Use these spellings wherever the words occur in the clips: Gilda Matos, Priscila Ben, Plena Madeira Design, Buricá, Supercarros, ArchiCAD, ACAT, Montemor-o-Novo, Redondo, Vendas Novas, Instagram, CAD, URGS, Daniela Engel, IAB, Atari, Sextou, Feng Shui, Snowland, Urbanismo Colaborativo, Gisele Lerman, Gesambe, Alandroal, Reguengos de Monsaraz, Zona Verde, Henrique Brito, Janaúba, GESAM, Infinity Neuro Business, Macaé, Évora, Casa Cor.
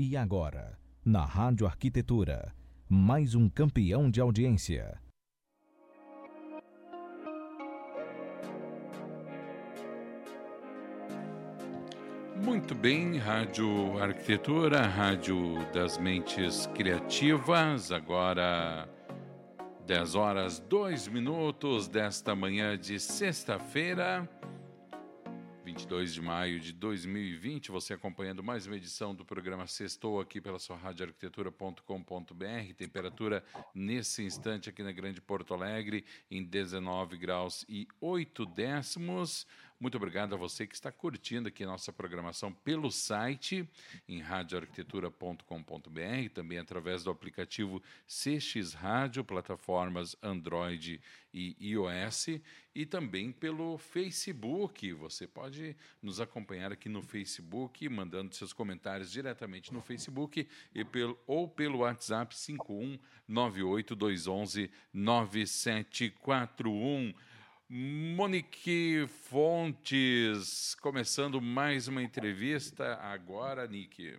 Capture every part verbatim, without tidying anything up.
E agora, na Rádio Arquitetura, mais um campeão de audiência. Muito bem, Rádio Arquitetura, Rádio das Mentes Criativas, agora dez horas, dois minutos desta manhã de sexta-feira, vinte e dois de maio de dois mil e vinte, você acompanhando mais uma edição do programa Sextou aqui pela sua rádio arquitetura ponto com ponto b r, temperatura nesse instante aqui na Grande Porto Alegre em dezenove graus e oito décimos. Muito obrigado a você que está curtindo aqui a nossa programação pelo site, em rádio arquitetura ponto com ponto b r, também através do aplicativo C X Rádio, plataformas Android e iOS, e também pelo Facebook. Você pode nos acompanhar aqui no Facebook, mandando seus comentários diretamente no Facebook e pelo, ou pelo WhatsApp cinco um nove oito dois um um nove sete quatro um. Monique Fontes, começando mais uma entrevista agora, Nick.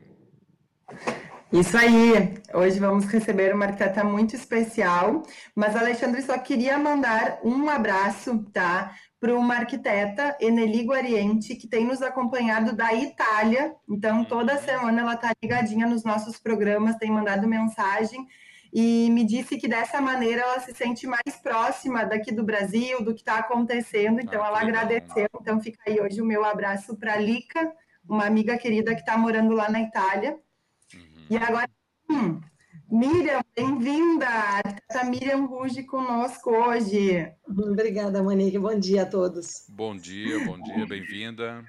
Isso aí, hoje vamos receber uma arquiteta muito especial, mas Alexandre só queria mandar um abraço, tá, para uma arquiteta, Eneligo Ariente, que tem nos acompanhado da Itália, então toda semana ela está ligadinha nos nossos programas, tem mandado mensagem, e me disse que dessa maneira ela se sente mais próxima daqui do Brasil, do que está acontecendo, então ah, ela agradeceu, bom. Então fica aí hoje o meu abraço para a Lica, uma amiga querida que está morando lá na Itália. Uhum. E agora, hum, Miriam, bem-vinda, a Miriam Runge conosco hoje. Obrigada, Monique, bom dia a todos. Bom dia, bom dia, bem-vinda.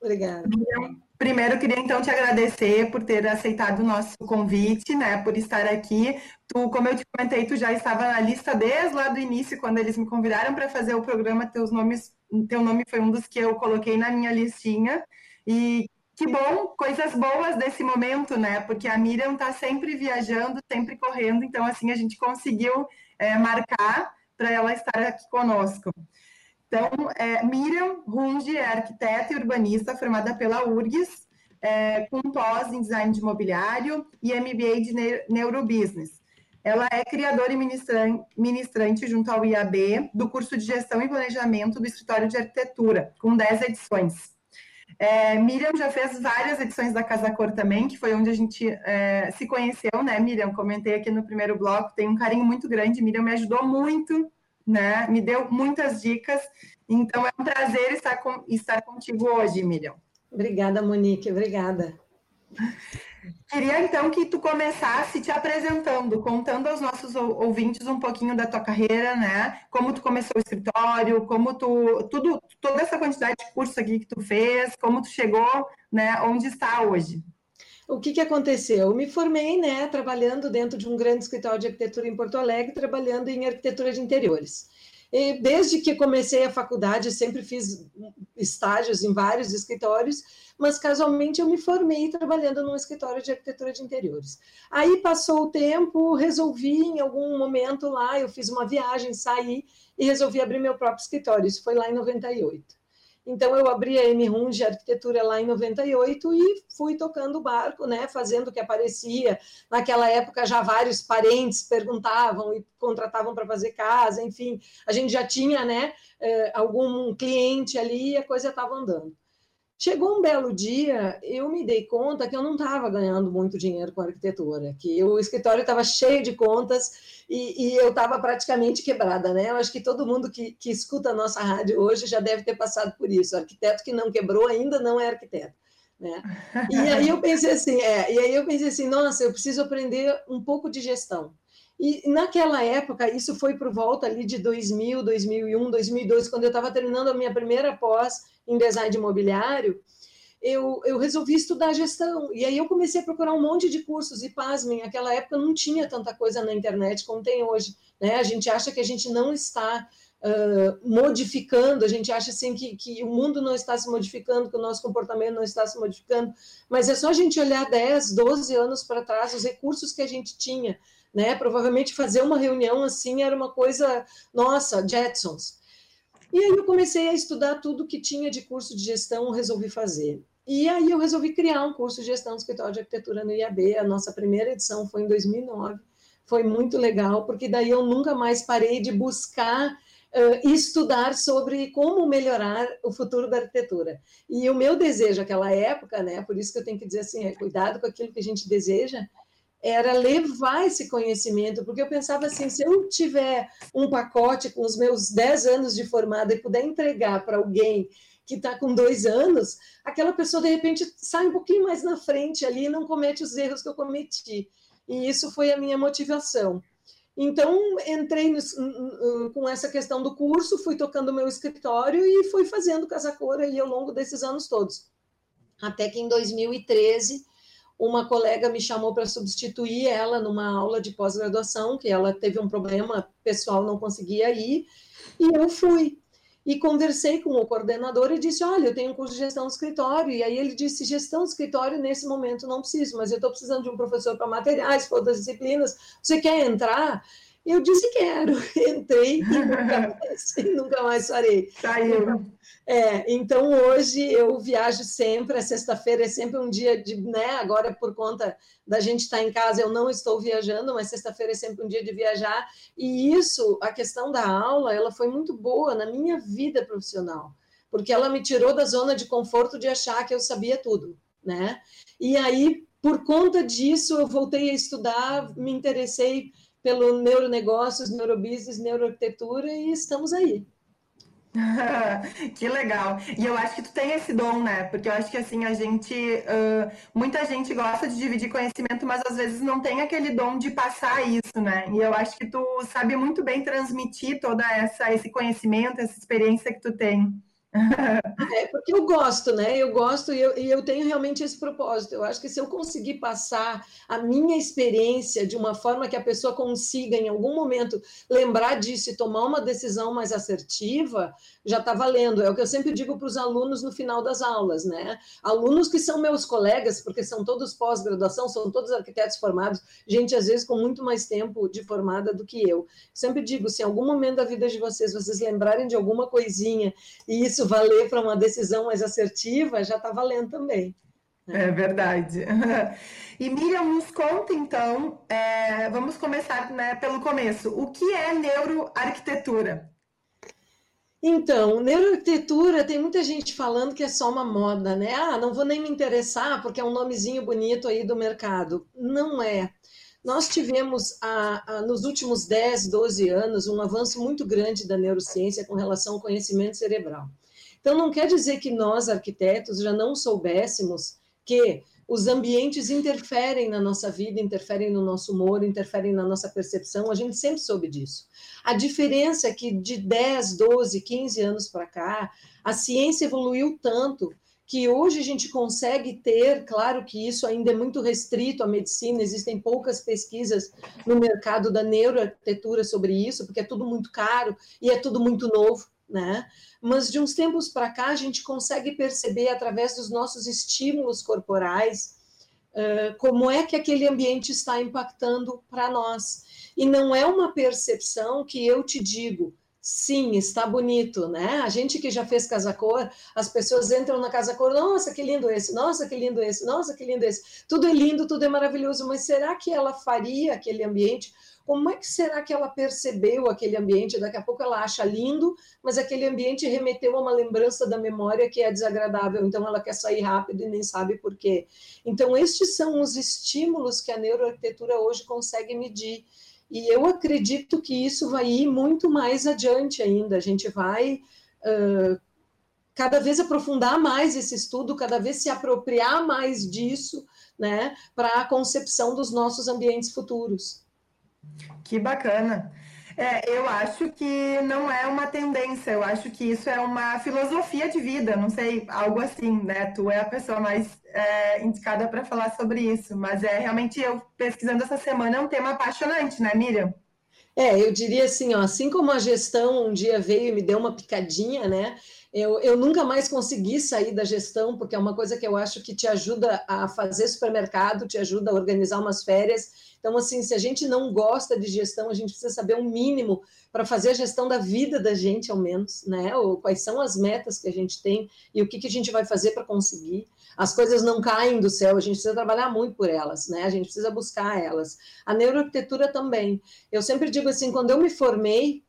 Obrigada. Miriam, primeiro, queria, então, te agradecer por ter aceitado o nosso convite, né, por estar aqui. Tu, como eu te comentei, tu já estava na lista desde lá do início, quando eles me convidaram para fazer o programa, teus nomes, teu nome foi um dos que eu coloquei na minha listinha. E que bom, coisas boas desse momento, né, porque a Miriam está sempre viajando, sempre correndo, então, assim, a gente conseguiu é, marcar para ela estar aqui conosco. Então, é, Miriam Runge é arquiteta e urbanista formada pela U R G S, é, com pós em design de imobiliário e M B A de Neuro Business. Ela é criadora e ministran- ministrante junto ao I A B do curso de gestão e planejamento do escritório de arquitetura, com dez edições. É, Miriam já fez várias edições da Casa Cor também, que foi onde a gente é, se conheceu, né, Miriam? Comentei aqui no primeiro bloco, tem um carinho muito grande, Miriam me ajudou muito, né? Me deu muitas dicas, então é um prazer estar, com, estar contigo hoje, Miriam. Obrigada, Monique, obrigada. Queria, então, que tu começasse te apresentando, contando aos nossos ouvintes um pouquinho da tua carreira, né? Como tu começou o escritório, como tu, tudo, toda essa quantidade de cursos aqui que tu fez, como tu chegou, né? Onde está hoje? O que, que aconteceu? Eu me formei, né, trabalhando dentro de um grande escritório de arquitetura em Porto Alegre, trabalhando em arquitetura de interiores. E desde que comecei a faculdade, sempre fiz estágios em vários escritórios, mas casualmente eu me formei trabalhando num escritório de arquitetura de interiores. Aí passou o tempo, resolvi em algum momento lá, eu fiz uma viagem, saí e resolvi abrir meu próprio escritório, isso foi lá em noventa e oito. Então, eu abri a M. Runge Arquitetura lá em noventa e oito e fui tocando o barco, né, fazendo o que aparecia. Naquela época, já vários parentes perguntavam e contratavam para fazer casa, enfim. A gente já tinha, né, algum cliente ali e a coisa estava andando. Chegou um belo dia, eu me dei conta que eu não estava ganhando muito dinheiro com a arquitetura, que o escritório estava cheio de contas e, e eu estava praticamente quebrada, né? Eu acho que todo mundo que, que escuta a nossa rádio hoje já deve ter passado por isso. O arquiteto que não quebrou ainda não é arquiteto, né? E aí eu pensei assim, é, e aí eu pensei assim, nossa, eu preciso aprender um pouco de gestão. E naquela época, isso foi por volta ali de dois mil, dois mil e um, dois mil e dois, quando eu estava terminando a minha primeira pós em design de imobiliário, eu, eu resolvi estudar gestão. E aí eu comecei a procurar um monte de cursos e, pasmem, naquela época não tinha tanta coisa na internet como tem hoje, né? A gente acha que a gente não está uh, modificando, a gente acha assim que, que o mundo não está se modificando, que o nosso comportamento não está se modificando, mas é só a gente olhar dez, doze anos para trás, os recursos que a gente tinha, né? Provavelmente fazer uma reunião assim era uma coisa, nossa, Jetsons. E aí eu comecei a estudar tudo que tinha de curso de gestão, resolvi fazer. E aí eu resolvi criar um curso de gestão do escritório de arquitetura no I A B. A nossa primeira edição foi em dois mil e nove. Foi muito legal, porque daí eu nunca mais parei de buscar e uh, estudar sobre como melhorar o futuro da arquitetura. E o meu desejo naquela época, né, por isso que eu tenho que dizer assim, é, cuidado com aquilo que a gente deseja, era levar esse conhecimento, porque eu pensava assim, se eu tiver um pacote com os meus dez anos de formada e puder entregar para alguém que está com dois anos, aquela pessoa, de repente, sai um pouquinho mais na frente ali e não comete os erros que eu cometi. E isso foi a minha motivação. Então, entrei no, com essa questão do curso, fui tocando o meu escritório e fui fazendo Casa Cor aí ao longo desses anos todos. Até que em dois mil e treze, uma colega me chamou para substituir ela numa aula de pós-graduação, que ela teve um problema pessoal, não conseguia ir, e eu fui. E conversei com o coordenador e disse, olha, eu tenho um curso de gestão do escritório. E aí ele disse, gestão do escritório nesse momento não preciso, mas eu estou precisando de um professor para materiais, para outras disciplinas. Você quer entrar? Eu disse, quero. Entrei e nunca mais, nunca mais farei. Saiu. É, então hoje eu viajo sempre, a sexta-feira é sempre um dia de, né, agora por conta da gente estar em casa eu não estou viajando, mas sexta-feira é sempre um dia de viajar, e isso, a questão da aula, ela foi muito boa na minha vida profissional, porque ela me tirou da zona de conforto de achar que eu sabia tudo, né, e aí por conta disso eu voltei a estudar, me interessei pelo neuronegócios, neurobusiness, neuroarquitetura e estamos aí. Que legal, e eu acho que tu tem esse dom, né, porque eu acho que assim, a gente, uh, muita gente gosta de dividir conhecimento, mas às vezes não tem aquele dom de passar isso, né, e eu acho que tu sabe muito bem transmitir toda essa, esse conhecimento, essa experiência que tu tem. É, porque eu gosto, né, eu gosto e eu, e eu tenho realmente esse propósito, eu acho que se eu conseguir passar a minha experiência de uma forma que a pessoa consiga em algum momento lembrar disso e tomar uma decisão mais assertiva, já está valendo, é o que eu sempre digo para os alunos no final das aulas, né, alunos que são meus colegas, porque são todos pós-graduação, são todos arquitetos formados, gente às vezes com muito mais tempo de formada do que eu, sempre digo, se em algum momento da vida de vocês, vocês lembrarem de alguma coisinha e isso valer para uma decisão mais assertiva, já está valendo também. Né? É verdade. E Miriam, nos conta então, é, vamos começar, né, pelo começo, o que é neuroarquitetura? Então, neuroarquitetura, tem muita gente falando que é só uma moda, né? Ah, não vou nem me interessar porque é um nomezinho bonito aí do mercado. Não é. Nós tivemos, a, a, nos últimos dez, doze anos, um avanço muito grande da neurociência com relação ao conhecimento cerebral. Então, não quer dizer que nós, arquitetos, já não soubéssemos que os ambientes interferem na nossa vida, interferem no nosso humor, interferem na nossa percepção, a gente sempre soube disso. A diferença é que de dez, doze, quinze anos para cá, a ciência evoluiu tanto que hoje a gente consegue ter, claro que isso ainda é muito restrito à medicina, existem poucas pesquisas no mercado da neuroarquitetura sobre isso, porque é tudo muito caro e é tudo muito novo, né? Mas de uns tempos para cá a gente consegue perceber através dos nossos estímulos corporais uh, como é que aquele ambiente está impactando para nós. E não é uma percepção que eu te digo, sim, está bonito, né? A gente que já fez Casa Cor, as pessoas entram na Casa Cor, nossa, que lindo esse, nossa, que lindo esse, nossa, que lindo esse. Tudo é lindo, tudo é maravilhoso, mas será que ela faria aquele ambiente? Como é que será que ela percebeu aquele ambiente? Daqui a pouco ela acha lindo, mas aquele ambiente remeteu a uma lembrança da memória que é desagradável, então ela quer sair rápido e nem sabe por quê. Então, estes são os estímulos que a neuroarquitetura hoje consegue medir. E eu acredito que isso vai ir muito mais adiante ainda, a gente vai uh, cada vez aprofundar mais esse estudo, cada vez se apropriar mais disso, né, para a concepção dos nossos ambientes futuros. Que bacana! É, eu acho que não é uma tendência, eu acho que isso é uma filosofia de vida, não sei, algo assim, né? Tu é a pessoa mais é, indicada para falar sobre isso, mas é realmente eu pesquisando essa semana é um tema apaixonante, né, Miriam? É, eu diria assim, ó, assim como a gestão um dia veio e me deu uma picadinha, né? Eu, eu nunca mais consegui sair da gestão, porque é uma coisa que eu acho que te ajuda a fazer supermercado, te ajuda a organizar umas férias. Então, assim, se a gente não gosta de gestão, a gente precisa saber um mínimo para fazer a gestão da vida da gente, ao menos, né? Ou quais são as metas que a gente tem e o que, que a gente vai fazer para conseguir. As coisas não caem do céu, a gente precisa trabalhar muito por elas, né? A gente precisa buscar elas. A neuroarquitetura também. Eu sempre digo assim, quando eu me formei,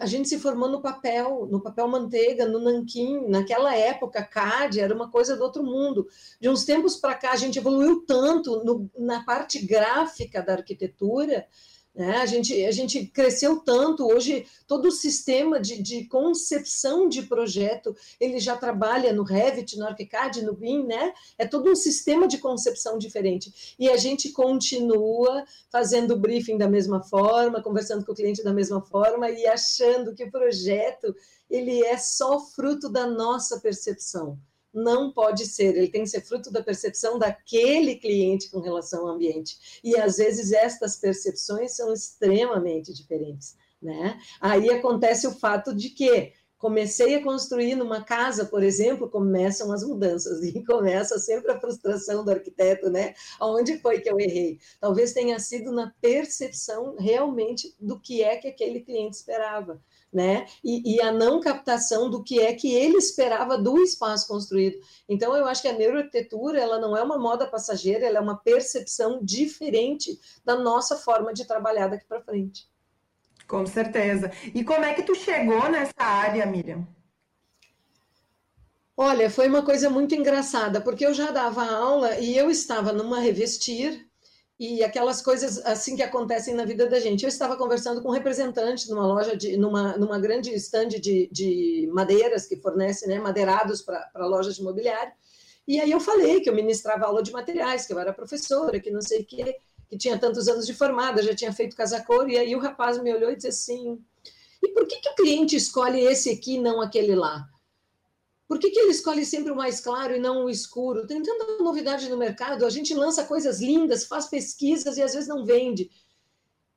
a gente se formou no papel, no papel manteiga, no nanquim. Naquela época, C A D era uma coisa do outro mundo. De uns tempos para cá, a gente evoluiu tanto no, na parte gráfica da arquitetura, né? a, gente, a gente cresceu tanto. Hoje, todo o sistema de, de concepção de projeto, ele já trabalha no Revit, no ArchiCAD, no B I M, né? É todo um sistema de concepção diferente. E a gente continua fazendo o briefing da mesma forma, conversando com o cliente da mesma forma e achando que o projeto, ele é só fruto da nossa percepção. Não pode ser, ele tem que ser fruto da percepção daquele cliente com relação ao ambiente. E, às vezes, estas percepções são extremamente diferentes, né? Aí acontece o fato de que comecei a construir numa casa, por exemplo, começam as mudanças, e começa sempre a frustração do arquiteto, né? Onde foi que eu errei? Talvez tenha sido na percepção realmente do que é que aquele cliente esperava, né? E, e a não captação do que é que ele esperava do espaço construído. Então, eu acho que a neuroarquitetura, ela não é uma moda passageira, ela é uma percepção diferente da nossa forma de trabalhar daqui para frente. Com certeza. E como é que tu chegou nessa área, Miriam? Olha, foi uma coisa muito engraçada, porque eu já dava aula e eu estava numa Revestir, e aquelas coisas assim que acontecem na vida da gente. Eu estava conversando com um representante numa loja, de, numa, numa grande stand de, de madeiras, que fornece, né, madeirados para lojas de mobiliário, e aí eu falei que eu ministrava aula de materiais, que eu era professora, que não sei o quê, que tinha tantos anos de formada, já tinha feito Casa Cor, e aí o rapaz me olhou e disse assim, e por que, que o cliente escolhe esse aqui e não aquele lá? Por que, que ele escolhe sempre o mais claro e não o escuro? Tem tanta novidade no mercado, a gente lança coisas lindas, faz pesquisas e às vezes não vende.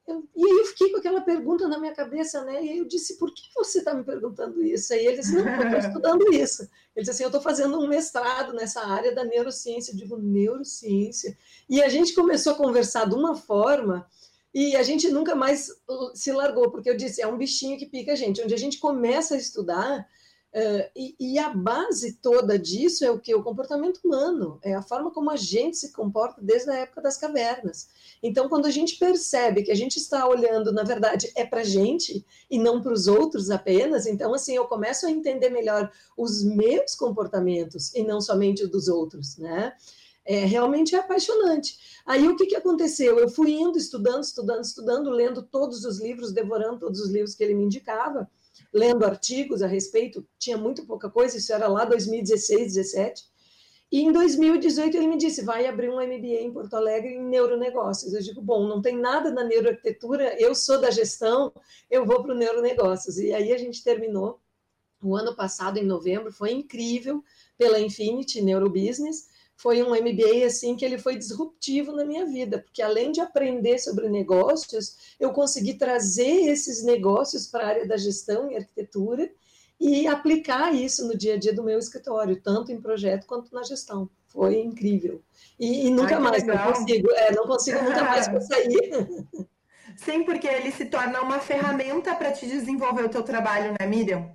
Eu, e aí eu fiquei com aquela pergunta na minha cabeça, né? E aí eu disse, por que você está me perguntando isso? Aí ele disse, não, eu estou estudando isso. Ele disse assim, eu estou fazendo um mestrado nessa área da neurociência. Eu digo, neurociência? E a gente começou a conversar de uma forma e a gente nunca mais se largou, porque eu disse, é um bichinho que pica a gente. Onde a gente começa a estudar, uh, e, e a base toda disso é o que? O comportamento humano, é a forma como a gente se comporta desde a época das cavernas. Então, quando a gente percebe que a gente está olhando, na verdade, é para a gente e não para os outros apenas, então, assim, eu começo a entender melhor os meus comportamentos e não somente os dos outros, né? É, realmente é apaixonante. Aí, o que, que aconteceu? Eu fui indo, estudando, estudando, estudando, lendo todos os livros, devorando todos os livros que ele me indicava, lendo artigos a respeito, tinha muito pouca coisa, isso era lá dois mil e dezesseis, dois mil e dezessete, e em dois mil e dezoito ele me disse, vai abrir um M B A em Porto Alegre em neuronegócios. Eu digo, bom, não tem nada na neuroarquitetura, eu sou da gestão, eu vou para o neuronegócios. E aí a gente terminou o ano passado, em novembro, foi incrível, pela Infinity Neuro Business. Foi um M B A, assim, que ele foi disruptivo na minha vida, porque além de aprender sobre negócios, eu consegui trazer esses negócios para a área da gestão e arquitetura e aplicar isso no dia a dia do meu escritório, tanto em projeto quanto na gestão. Foi incrível. E, e nunca Ai, mais, não consigo, é, não consigo nunca mais sair. Sim, porque ele se torna uma ferramenta para te desenvolver o teu trabalho, né, Miriam?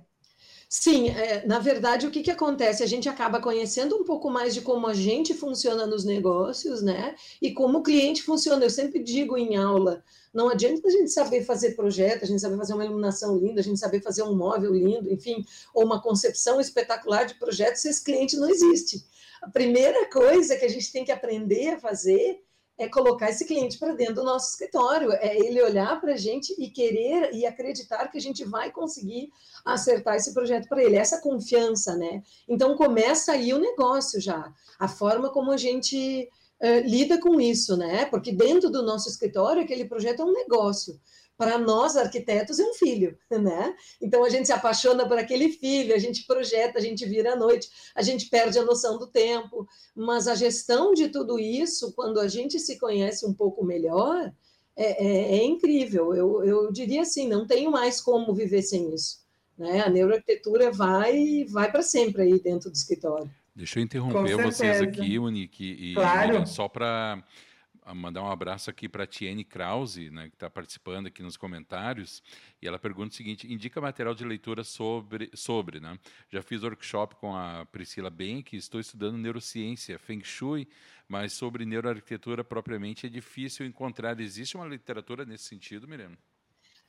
Sim, é, na verdade, o que, que acontece? A gente acaba conhecendo um pouco mais de como a gente funciona nos negócios, né? E como o cliente funciona. Eu sempre digo em aula, não adianta a gente saber fazer projeto, a gente saber fazer uma iluminação linda, a gente saber fazer um móvel lindo, enfim, ou uma concepção espetacular de projeto, se esse cliente não existe. A primeira coisa que a gente tem que aprender a fazer é colocar esse cliente para dentro do nosso escritório, é ele olhar para a gente e querer e acreditar que a gente vai conseguir acertar esse projeto para ele, essa confiança, né? Então, começa aí o negócio já, a forma como a gente uh, lida com isso, né? Porque dentro do nosso escritório, aquele projeto é um negócio. Para nós, arquitetos, é um filho, né? Então, a gente se apaixona por aquele filho, a gente projeta, a gente vira à noite, a gente perde a noção do tempo, mas a gestão de tudo isso, quando a gente se conhece um pouco melhor, é, é, é incrível. Eu, eu diria assim, não tenho mais como viver sem isso. né? A neuroarquitetura vai, vai para sempre aí dentro do escritório. Deixa eu interromper vocês aqui, Monique, e, claro. E só para mandar um abraço aqui para a Tiene Krause, né, que está participando aqui nos comentários, e ela pergunta o seguinte: indica material de leitura sobre, sobre né? Já fiz workshop com a Priscila Ben, que estou estudando neurociência, Feng Shui, mas sobre neuroarquitetura propriamente é difícil encontrar. Existe uma literatura nesse sentido, Miriam?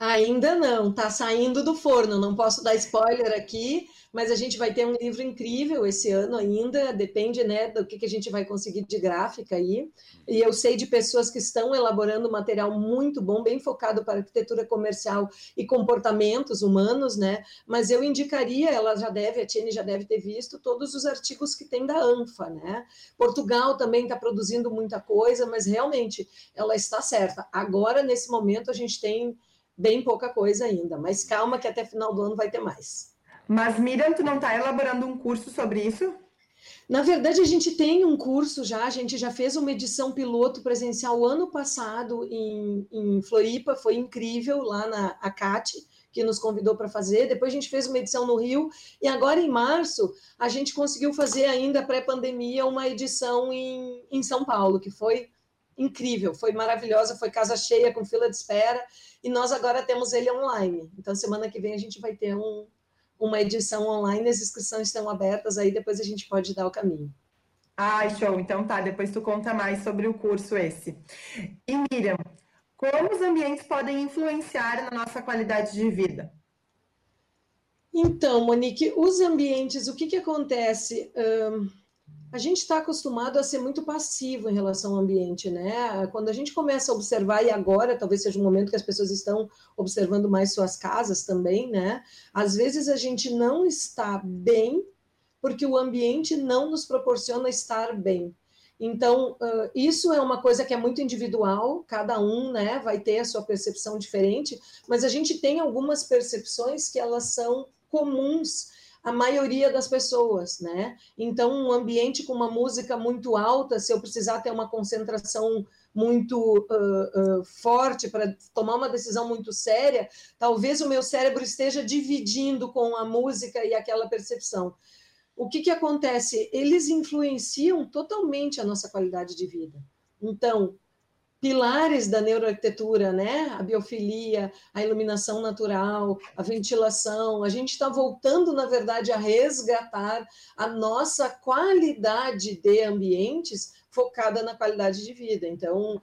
Ainda não, está saindo do forno, não posso dar spoiler aqui, mas a gente vai ter um livro incrível esse ano ainda, depende, né, do que, que a gente vai conseguir de gráfica aí, e eu sei de pessoas que estão elaborando material muito bom, bem focado para arquitetura comercial e comportamentos humanos, né, mas eu indicaria, ela já deve, a Tiene já deve ter visto todos os artigos que tem da ANFA, né, Portugal também está produzindo muita coisa, mas realmente ela está certa, agora nesse momento a gente tem bem pouca coisa ainda, mas calma que até final do ano vai ter mais. Mas Miriam, tu não está elaborando um curso sobre isso? Na verdade, a gente tem um curso já, a gente já fez uma edição piloto presencial ano passado em, em Floripa, foi incrível, lá na ACAT, que nos convidou para fazer, depois a gente fez uma edição no Rio, e agora em março a gente conseguiu fazer ainda pré-pandemia uma edição em, em São Paulo, que foi incrível, foi maravilhosa, foi casa cheia com fila de espera, e nós agora temos ele online. Então, semana que vem a gente vai ter um, uma edição online, as inscrições estão abertas, aí depois a gente pode dar o caminho. Ah, show! Então tá, depois tu conta mais sobre o curso esse. E Miriam, como os ambientes podem influenciar na nossa qualidade de vida? Então, Monique, os ambientes, o que que acontece? Um... A gente está acostumado a ser muito passivo em relação ao ambiente, né? Quando a gente começa a observar, e agora talvez seja um momento que as pessoas estão observando mais suas casas também, né? Às vezes a gente não está bem porque o ambiente não nos proporciona estar bem. Então, isso é uma coisa que é muito individual, cada um, né, vai ter a sua percepção diferente, mas a gente tem algumas percepções que elas são comuns a maioria das pessoas, né? Então, um ambiente com uma música muito alta, se eu precisar ter uma concentração muito uh, uh, forte para tomar uma decisão muito séria, talvez o meu cérebro esteja dividindo com a música e aquela percepção. O que que acontece? Eles influenciam totalmente a nossa qualidade de vida. Então, pilares da neuroarquitetura, né? A biofilia, a iluminação natural, a ventilação. A gente está voltando, na verdade, a resgatar a nossa qualidade de ambientes focada na qualidade de vida. Então,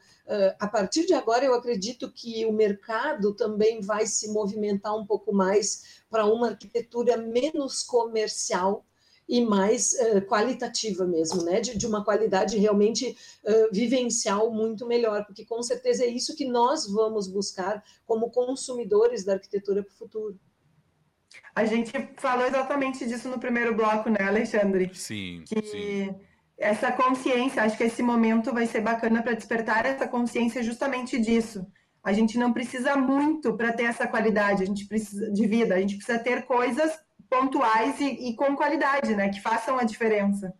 a partir de agora, eu acredito que o mercado também vai se movimentar um pouco mais para uma arquitetura menos comercial e mais uh, qualitativa mesmo, né, de, de uma qualidade realmente uh, vivencial muito melhor, porque com certeza é isso que nós vamos buscar como consumidores da arquitetura para o futuro. A gente falou exatamente disso no primeiro bloco, né, Alexandre? Sim, que sim. Essa consciência, acho que esse momento vai ser bacana para despertar essa consciência justamente disso. A gente não precisa muito para ter essa qualidade, a gente precisa de vida, a gente precisa ter coisas pontuais e, e com qualidade, né, que façam a diferença.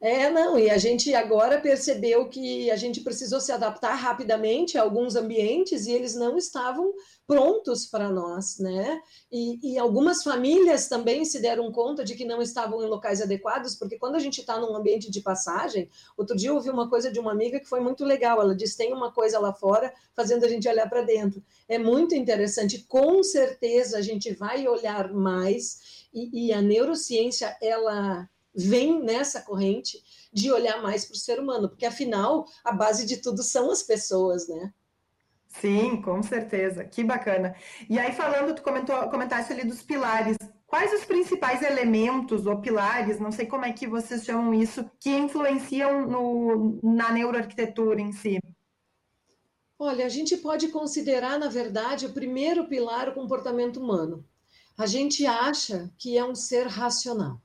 É, não, e a gente agora percebeu que a gente precisou se adaptar rapidamente a alguns ambientes e eles não estavam prontos para nós, né, e, e algumas famílias também se deram conta de que não estavam em locais adequados, porque quando a gente está num ambiente de passagem, outro dia eu ouvi uma coisa de uma amiga que foi muito legal, ela disse, tem uma coisa lá fora fazendo a gente olhar para dentro, é muito interessante, com certeza a gente vai olhar mais, e, e a neurociência, ela vem nessa corrente de olhar mais para o ser humano, porque afinal, a base de tudo são as pessoas, né? Sim, com certeza, que bacana. E aí falando, tu comentou, comentaste ali dos pilares, quais os principais elementos ou pilares, não sei como é que vocês chamam isso, que influenciam no, na neuroarquitetura em si? Olha, a gente pode considerar, na verdade, o primeiro pilar o comportamento humano. A gente acha que é um ser racional.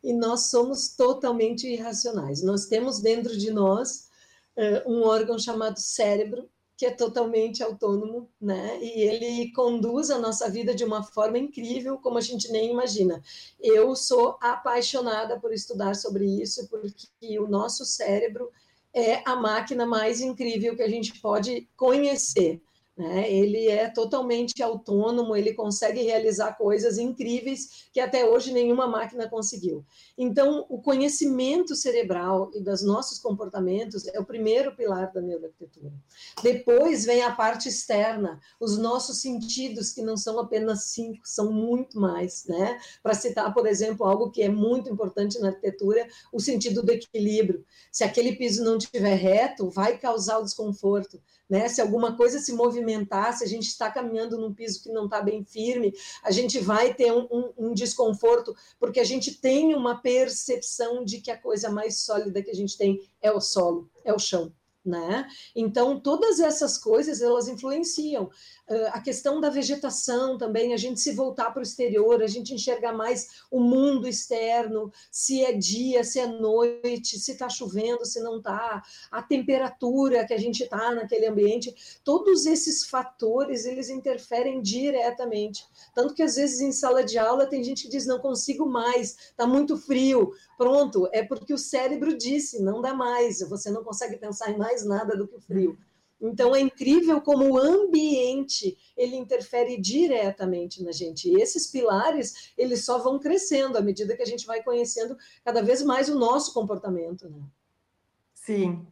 E nós somos totalmente irracionais. Nós temos dentro de nós uh, um órgão chamado cérebro, que é totalmente autônomo, né? E ele conduz a nossa vida de uma forma incrível, como a gente nem imagina. Eu sou apaixonada por estudar sobre isso, porque o nosso cérebro é a máquina mais incrível que a gente pode conhecer. né? Ele é totalmente autônomo, ele consegue realizar coisas incríveis que até hoje nenhuma máquina conseguiu. Então, o conhecimento cerebral e dos nossos comportamentos é o primeiro pilar da neuroarquitetura. Depois vem a parte externa, os nossos sentidos, que não são apenas cinco, são muito mais, né? Para citar, por exemplo, algo que é muito importante na arquitetura, o sentido do equilíbrio. Se aquele piso não estiver reto, vai causar o desconforto, né? Se alguma coisa se movimentar, se a gente está caminhando num piso que não está bem firme, a gente vai ter um, um, um desconforto, porque a gente tem uma percepção de que a coisa mais sólida que a gente tem é o solo, é o chão, né? Então, todas essas coisas, elas influenciam. Uh, a questão da vegetação também, a gente se voltar para o exterior, a gente enxergar mais o mundo externo, se é dia, se é noite, se está chovendo, se não está, a temperatura que a gente está naquele ambiente, todos esses fatores, eles interferem diretamente. Tanto que, às vezes, em sala de aula, tem gente que diz, não consigo mais, está muito frio. Pronto, é porque o cérebro disse, não dá mais, você não consegue pensar em mais nada do que o frio. Então, é incrível como o ambiente, ele interfere diretamente na gente. E esses pilares, eles só vão crescendo à medida que a gente vai conhecendo cada vez mais o nosso comportamento, né? Sim.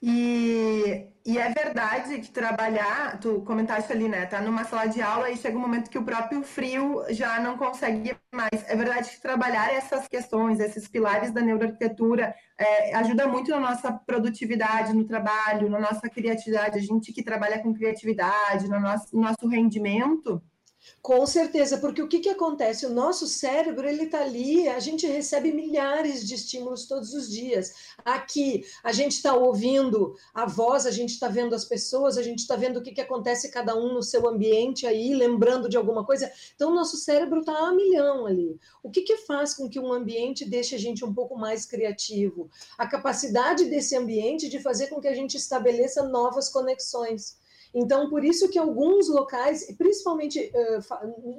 E, e é verdade que trabalhar, tu comentaste ali, né, tá numa sala de aula e chega um momento que o próprio frio já não consegue mais. É verdade que trabalhar essas questões, esses pilares da neuroarquitetura, é, ajuda muito na nossa produtividade no trabalho, na nossa criatividade, a gente que trabalha com criatividade, no nosso, no nosso rendimento. Com certeza, porque o que, que acontece? O nosso cérebro, ele está ali, a gente recebe milhares de estímulos todos os dias. Aqui, a gente está ouvindo a voz, a gente está vendo as pessoas, a gente está vendo o que, que acontece cada um no seu ambiente aí, lembrando de alguma coisa. Então, o nosso cérebro está a milhão ali. O que, que faz com que um ambiente deixe a gente um pouco mais criativo? A capacidade desse ambiente de fazer com que a gente estabeleça novas conexões. Então, por isso que alguns locais, principalmente,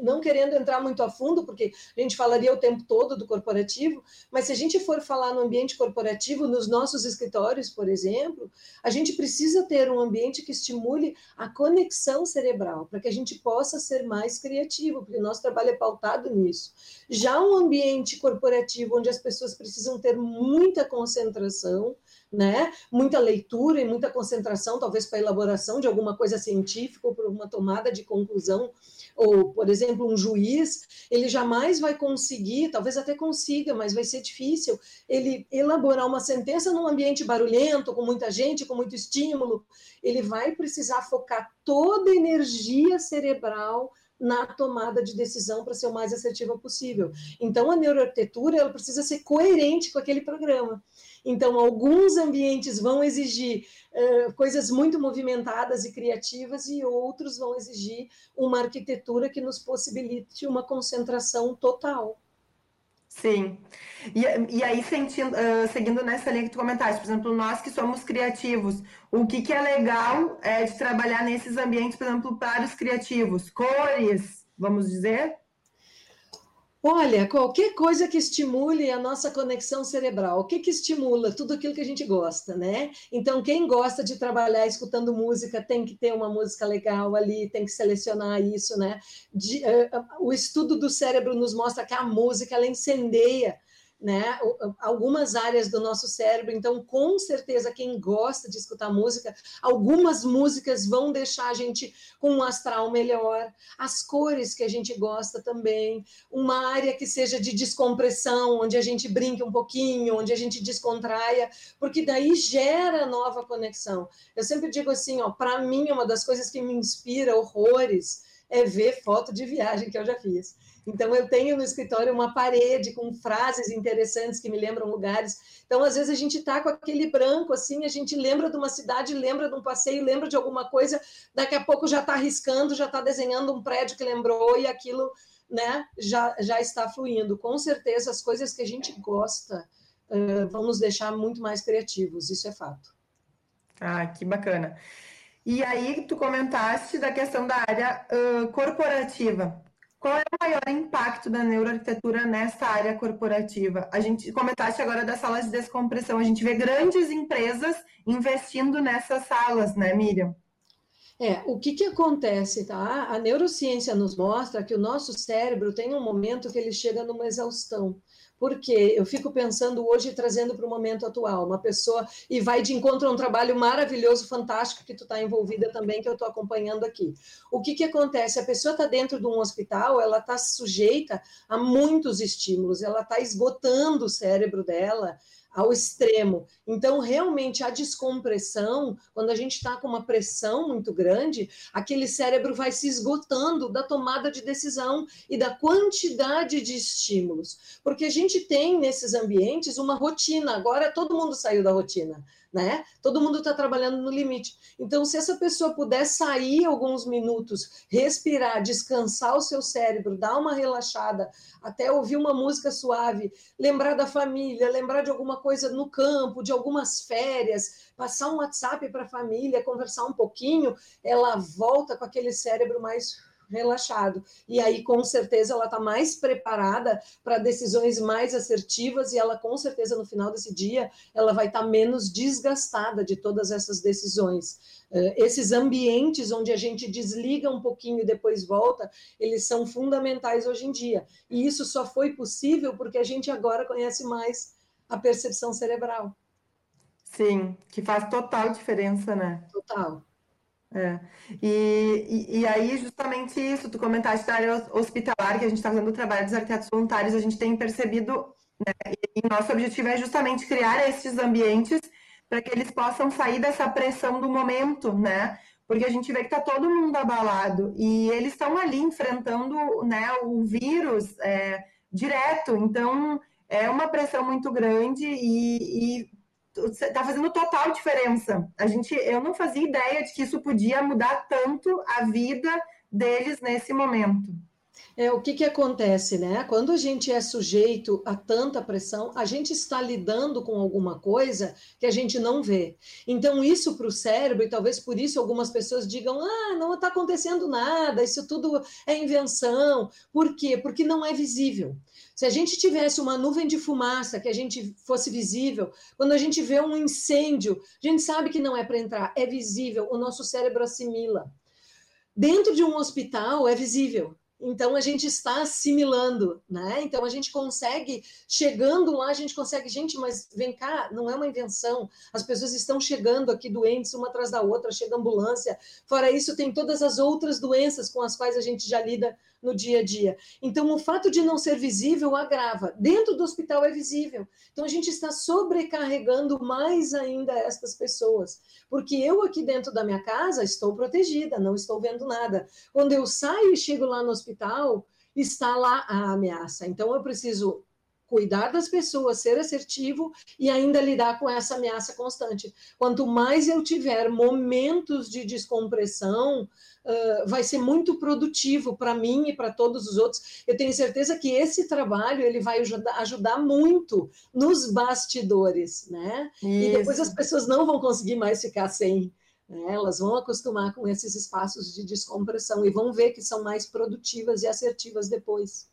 não querendo entrar muito a fundo, porque a gente falaria o tempo todo do corporativo, mas se a gente for falar no ambiente corporativo, nos nossos escritórios, por exemplo, a gente precisa ter um ambiente que estimule a conexão cerebral, para que a gente possa ser mais criativo, porque o nosso trabalho é pautado nisso. Já um ambiente corporativo, onde as pessoas precisam ter muita concentração, né? Muita leitura e muita concentração, talvez para a elaboração de alguma coisa científica ou para uma tomada de conclusão, ou, por exemplo, um juiz, ele jamais vai conseguir, talvez até consiga, mas vai ser difícil, ele elaborar uma sentença num ambiente barulhento, com muita gente, com muito estímulo. Ele vai precisar focar toda a energia cerebral na tomada de decisão para ser o mais assertiva possível. Então, a neuroarquitetura, ela precisa ser coerente com aquele programa. Então, alguns ambientes vão exigir uh, coisas muito movimentadas e criativas e outros vão exigir uma arquitetura que nos possibilite uma concentração total. Sim. E, e aí, sentindo, uh, seguindo nessa linha que tu comentaste, por exemplo, nós que somos criativos, o que, que é legal é de trabalhar nesses ambientes, por exemplo, para os criativos? Cores, vamos dizer? Olha, qualquer coisa que estimule a nossa conexão cerebral, o que que estimula? Tudo aquilo que a gente gosta, né? Então, quem gosta de trabalhar escutando música, tem que ter uma música legal ali, tem que selecionar isso, né? De, uh, o estudo do cérebro nos mostra que a música, ela incendeia, né, algumas áreas do nosso cérebro. Então, com certeza, quem gosta de escutar música, algumas músicas vão deixar a gente com um astral melhor, as cores que a gente gosta também, uma área que seja de descompressão, onde a gente brinque um pouquinho, onde a gente descontraia, porque daí gera nova conexão. Eu sempre digo assim, ó, para mim, uma das coisas que me inspira horrores é ver foto de viagem que eu já fiz. Então, eu tenho no escritório uma parede com frases interessantes que me lembram lugares. Então, às vezes, a gente está com aquele branco, assim, a gente lembra de uma cidade, lembra de um passeio, lembra de alguma coisa, daqui a pouco já está riscando, já está desenhando um prédio que lembrou e aquilo, né, já, já está fluindo. Com certeza, as coisas que a gente gosta uh, vão nos deixar muito mais criativos, isso é fato. Ah, que bacana. E aí, tu comentaste da questão da área uh, corporativa. Qual é o maior impacto da neuroarquitetura nessa área corporativa? A gente comentaste agora das salas de descompressão. A gente vê grandes empresas investindo nessas salas, né, Miriam? É, o que que acontece, tá? A neurociência nos mostra que o nosso cérebro tem um momento que ele chega numa exaustão. Porque eu fico pensando hoje, trazendo para o momento atual, uma pessoa, e vai de encontro a um trabalho maravilhoso, fantástico, que tu está envolvida também, que eu estou acompanhando aqui. O que que acontece? A pessoa está dentro de um hospital, ela está sujeita a muitos estímulos, ela está esgotando o cérebro dela ao extremo. Então, realmente, a descompressão, quando a gente está com uma pressão muito grande, aquele cérebro vai se esgotando da tomada de decisão e da quantidade de estímulos. Porque a gente tem, nesses ambientes, uma rotina. Agora, todo mundo saiu da rotina, né? Todo mundo está trabalhando no limite. Então, se essa pessoa puder sair alguns minutos, respirar, descansar o seu cérebro, dar uma relaxada, até ouvir uma música suave, lembrar da família, lembrar de alguma coisa no campo, de algumas férias, passar um WhatsApp para a família, conversar um pouquinho, ela volta com aquele cérebro mais relaxado. E aí, com certeza, ela está mais preparada para decisões mais assertivas e ela, com certeza, no final desse dia, ela vai estar tá menos desgastada de todas essas decisões. Uh, esses ambientes onde a gente desliga um pouquinho e depois volta, eles são fundamentais hoje em dia. E isso só foi possível porque a gente agora conhece mais a percepção cerebral. Sim, que faz total diferença, né? Total. É. E, e, e aí, justamente isso, tu comentaste da área hospitalar, que a gente está fazendo o trabalho dos arquitetos voluntários, a gente tem percebido, né, e, e nosso objetivo é justamente criar esses ambientes para que eles possam sair dessa pressão do momento, né? Porque a gente vê que está todo mundo abalado e eles estão ali enfrentando, né, o vírus é, direto, então é uma pressão muito grande e... e tá fazendo total diferença. A gente, eu não fazia ideia de que isso podia mudar tanto a vida deles nesse momento. É, o que que acontece, né? Quando a gente é sujeito a tanta pressão, a gente está lidando com alguma coisa que a gente não vê. Então, isso para o cérebro, e talvez por isso algumas pessoas digam, ah, não está acontecendo nada, isso tudo é invenção. Por quê? Porque não é visível. Se a gente tivesse uma nuvem de fumaça, que a gente fosse visível, quando a gente vê um incêndio, a gente sabe que não é para entrar, é visível, o nosso cérebro assimila. Dentro de um hospital, é visível. Então, a gente está assimilando, né? Então, a gente consegue, chegando lá, a gente consegue, gente, mas vem cá, não é uma invenção. As pessoas estão chegando aqui doentes, uma atrás da outra, chega ambulância. Fora isso, tem todas as outras doenças com as quais a gente já lida no dia a dia. Então, o fato de não ser visível agrava. Dentro do hospital é visível. Então, a gente está sobrecarregando mais ainda estas pessoas. Porque eu aqui dentro da minha casa estou protegida, não estou vendo nada. Quando eu saio e chego lá no hospital, hospital, está lá a ameaça. Então, eu preciso cuidar das pessoas, ser assertivo e ainda lidar com essa ameaça constante. Quanto mais eu tiver momentos de descompressão, uh, vai ser muito produtivo para mim e para todos os outros. Eu tenho certeza que esse trabalho ele vai ajudar, ajudar muito nos bastidores, né? Isso. E depois as pessoas não vão conseguir mais ficar sem... É, elas vão acostumar com esses espaços de descompressão e vão ver que são mais produtivas e assertivas depois.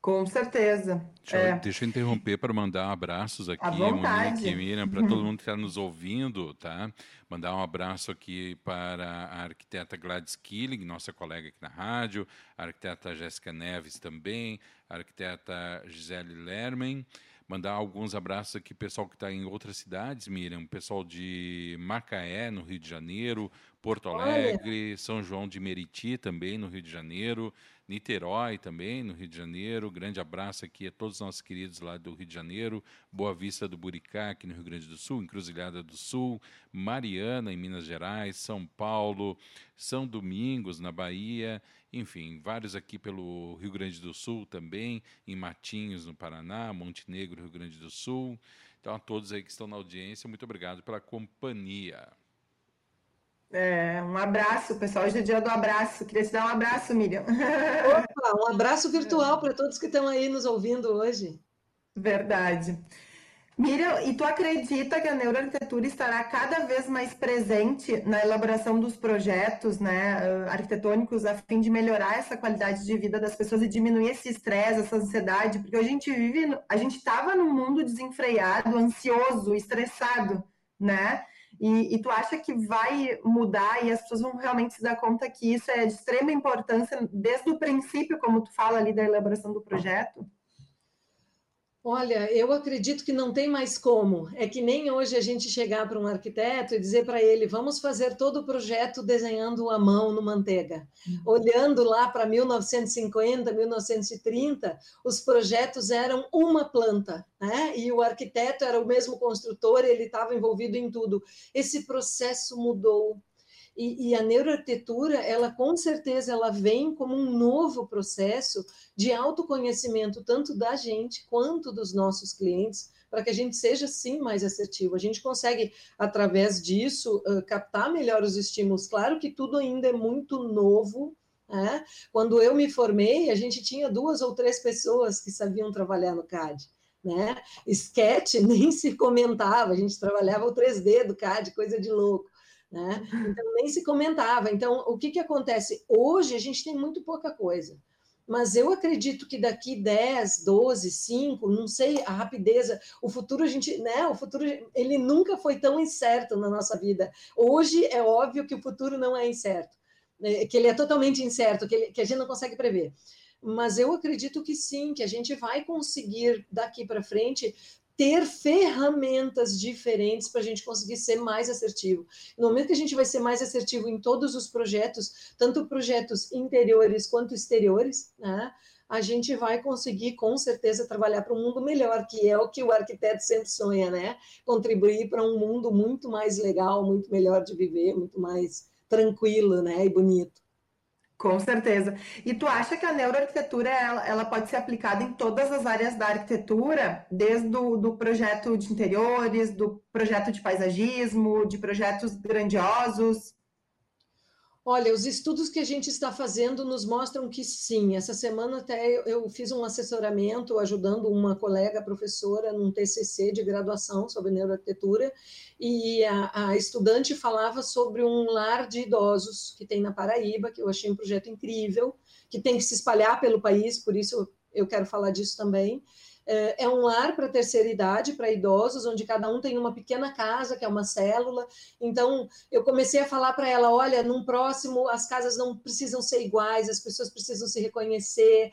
Com certeza. Deixa, é. eu, deixa eu interromper para mandar abraços aqui, Monique e Miriam, para todo mundo que está nos ouvindo, tá? Mandar um abraço aqui para a arquiteta Gladys Killing, nossa colega aqui na rádio, a arquiteta Jéssica Neves também, a arquiteta Gisele Lerman. Mandar alguns abraços aqui, pessoal que está em outras cidades, Miriam, pessoal de Macaé, no Rio de Janeiro, Porto Alegre, Olha. São João de Meriti, também no Rio de Janeiro, Niterói, também no Rio de Janeiro. Grande abraço aqui a todos os nossos queridos lá do Rio de Janeiro, Boa Vista do Buricá, aqui no Rio Grande do Sul, Encruzilhada do Sul, Mariana, em Minas Gerais, São Paulo, São Domingos, na Bahia, enfim, vários aqui pelo Rio Grande do Sul também, em Matinhos, no Paraná, Montenegro, Rio Grande do Sul. Então, a todos aí que estão na audiência, muito obrigado pela companhia. É, um abraço, pessoal. Hoje é dia do abraço. Queria te dar um abraço, Miriam. Opa, um abraço virtual para todos que estão aí nos ouvindo hoje. Verdade. Miriam, e tu acredita que a neuroarquitetura estará cada vez mais presente na elaboração dos projetos, né, arquitetônicos, a fim de melhorar essa qualidade de vida das pessoas e diminuir esse estresse, essa ansiedade? Porque a gente vive, a gente estava num mundo desenfreado, ansioso, estressado, né? E, e tu acha que vai mudar e as pessoas vão realmente se dar conta que isso é de extrema importância desde o princípio, como tu fala ali da elaboração do projeto? Olha, eu acredito que não tem mais como. É que nem hoje a gente chegar para um arquiteto e dizer para ele, vamos fazer todo o projeto desenhando à mão no Manteiga. Olhando lá para mil novecentos e cinquenta, mil novecentos e trinta, os projetos eram uma planta, né? E o arquiteto era o mesmo construtor, ele estava envolvido em tudo. Esse processo mudou. E, e a neuroarquitetura, ela com certeza, ela vem como um novo processo de autoconhecimento, tanto da gente quanto dos nossos clientes, para que a gente seja, sim, mais assertivo. A gente consegue, através disso, uh, captar melhor os estímulos. Claro que tudo ainda é muito novo, né? Quando eu me formei, a gente tinha duas ou três pessoas que sabiam trabalhar no C A D. Né? Sketch nem se comentava, a gente trabalhava o três D do C A D, coisa de louco. Né? Então, nem se comentava. Então, o que, que acontece? Hoje, a gente tem muito pouca coisa. Mas eu acredito que daqui dez, doze, cinco, não sei, a rapidez, o futuro a gente, né, o futuro, ele nunca foi tão incerto na nossa vida. Hoje, é óbvio que o futuro não é incerto, que ele é totalmente incerto, que, ele, que a gente não consegue prever. Mas eu acredito que sim, que a gente vai conseguir, daqui para frente, ter ferramentas diferentes para a gente conseguir ser mais assertivo. No momento que a gente vai ser mais assertivo em todos os projetos, tanto projetos interiores quanto exteriores, né, a gente vai conseguir, com certeza, trabalhar para um mundo melhor, que é o que o arquiteto sempre sonha, né? Contribuir para um mundo muito mais legal, muito melhor de viver, muito mais tranquilo, né, e bonito. Com certeza. E tu acha que a neuroarquitetura ela, ela pode ser aplicada em todas as áreas da arquitetura, desde do, do projeto de interiores, do projeto de paisagismo, de projetos grandiosos? Olha, os estudos que a gente está fazendo nos mostram que sim. Essa semana até eu fiz um assessoramento ajudando uma colega professora num T C C de graduação sobre neuroarquitetura, e a, a estudante falava sobre um lar de idosos que tem na Paraíba, que eu achei um projeto incrível, que tem que se espalhar pelo país, por isso eu quero falar disso também. É um lar para terceira idade, para idosos, onde cada um tem uma pequena casa, que é uma célula. Então, eu comecei a falar para ela, olha, num próximo, as casas não precisam ser iguais, as pessoas precisam se reconhecer,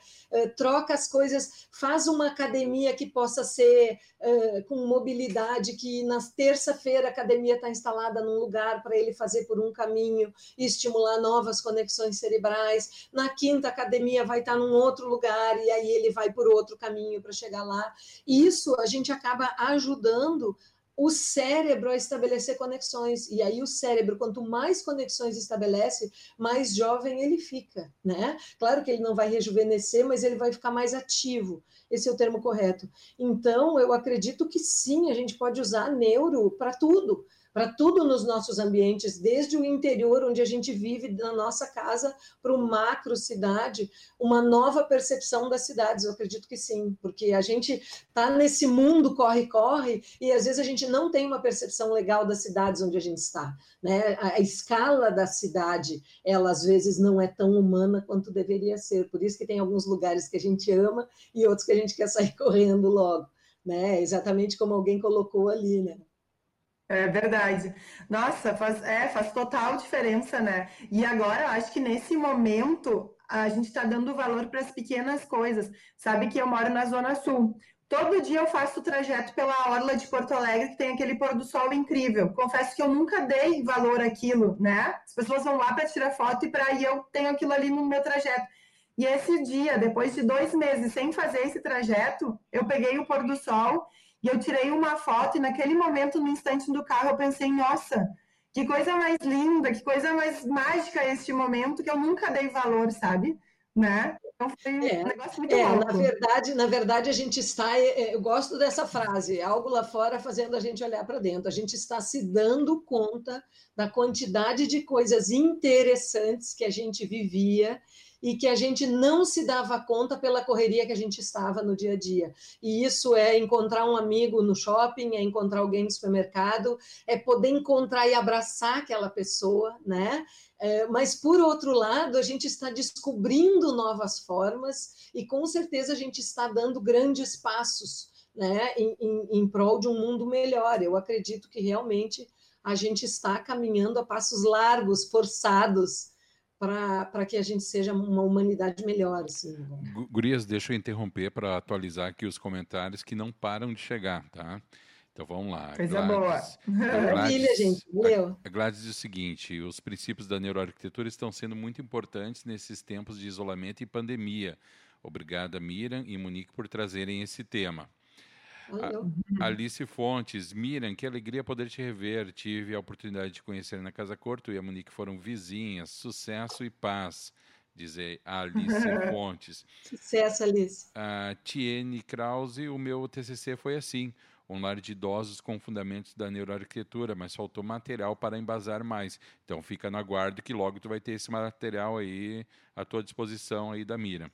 troca as coisas, faz uma academia que possa ser uh, com mobilidade, que na terça-feira a academia está instalada num lugar para ele fazer por um caminho e estimular novas conexões cerebrais. Na quinta, a academia vai estar num outro lugar e aí ele vai por outro caminho para chegar lá. Isso a gente acaba ajudando o cérebro a estabelecer conexões, e aí o cérebro, quanto mais conexões estabelece, mais jovem ele fica, né? Claro que ele não vai rejuvenescer, mas ele vai ficar mais ativo, esse é o termo correto. Então, eu acredito que sim, a gente pode usar neuro para tudo, para tudo nos nossos ambientes, desde o interior, onde a gente vive na nossa casa, para o macro cidade, uma nova percepção das cidades, eu acredito que sim, porque a gente está nesse mundo corre-corre, e às vezes a gente não tem uma percepção legal das cidades onde a gente está, né? A, a escala da cidade, ela às vezes não é tão humana quanto deveria ser, por isso que tem alguns lugares que a gente ama, e outros que a gente quer sair correndo logo, né? Exatamente como alguém colocou ali, né? É verdade. Nossa, faz, é, faz total diferença, né? E agora, eu acho que nesse momento, a gente está dando valor para as pequenas coisas. Sabe que eu moro na Zona Sul. Todo dia eu faço o trajeto pela orla de Porto Alegre, que tem aquele pôr do sol incrível. Confesso que eu nunca dei valor àquilo, né? As pessoas vão lá para tirar foto e, pra, e eu tenho aquilo ali no meu trajeto. E esse dia, depois de dois meses sem fazer esse trajeto, eu peguei o pôr do sol e eu tirei uma foto e naquele momento, no instante do carro, eu pensei, nossa, que coisa mais linda, que coisa mais mágica este momento, que eu nunca dei valor, sabe? Né? Então foi um é, negócio muito é, louco. Na verdade, na verdade, a gente está, eu gosto dessa frase, algo lá fora fazendo a gente olhar para dentro, a gente está se dando conta da quantidade de coisas interessantes que a gente vivia e que a gente não se dava conta pela correria que a gente estava no dia a dia. E isso é encontrar um amigo no shopping, é encontrar alguém no supermercado, é poder encontrar e abraçar aquela pessoa, né? É, mas, por outro lado, a gente está descobrindo novas formas e, com certeza, a gente está dando grandes passos, né? em, em, em prol de um mundo melhor. Eu acredito que, realmente, a gente está caminhando a passos largos, forçados, para que a gente seja uma humanidade melhor. Assim. Gurias, deixa eu interromper para atualizar aqui os comentários que não param de chegar, tá? Então, vamos lá. Coisa boa. Maravilha, gente. Valeu. A Gladys diz o seguinte: os princípios da neuroarquitetura estão sendo muito importantes nesses tempos de isolamento e pandemia. Obrigada, Miriam e Monique, por trazerem esse tema. A, Alice Fontes: Miriam, que alegria poder te rever. Tive a oportunidade de conhecer na Casa Cor, tu e a Monique foram vizinhas. Sucesso e paz, diz a Alice Fontes. Sucesso, Alice. A Tiene Krause: o meu T C C foi assim, um lar de idosos com fundamentos da neuroarquitetura, mas faltou material para embasar mais. Então fica no aguardo que logo tu vai ter esse material aí à tua disposição aí da Miriam.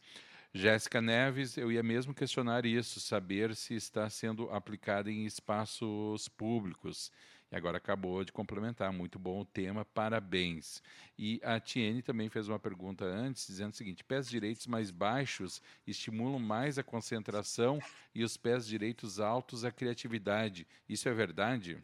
Jéssica Neves: eu ia mesmo questionar isso, saber se está sendo aplicada em espaços públicos. E agora acabou de complementar, muito bom o tema, parabéns. E a Tiene também fez uma pergunta antes, dizendo o seguinte: pés direitos mais baixos estimulam mais a concentração e os pés direitos altos a criatividade. Isso é verdade?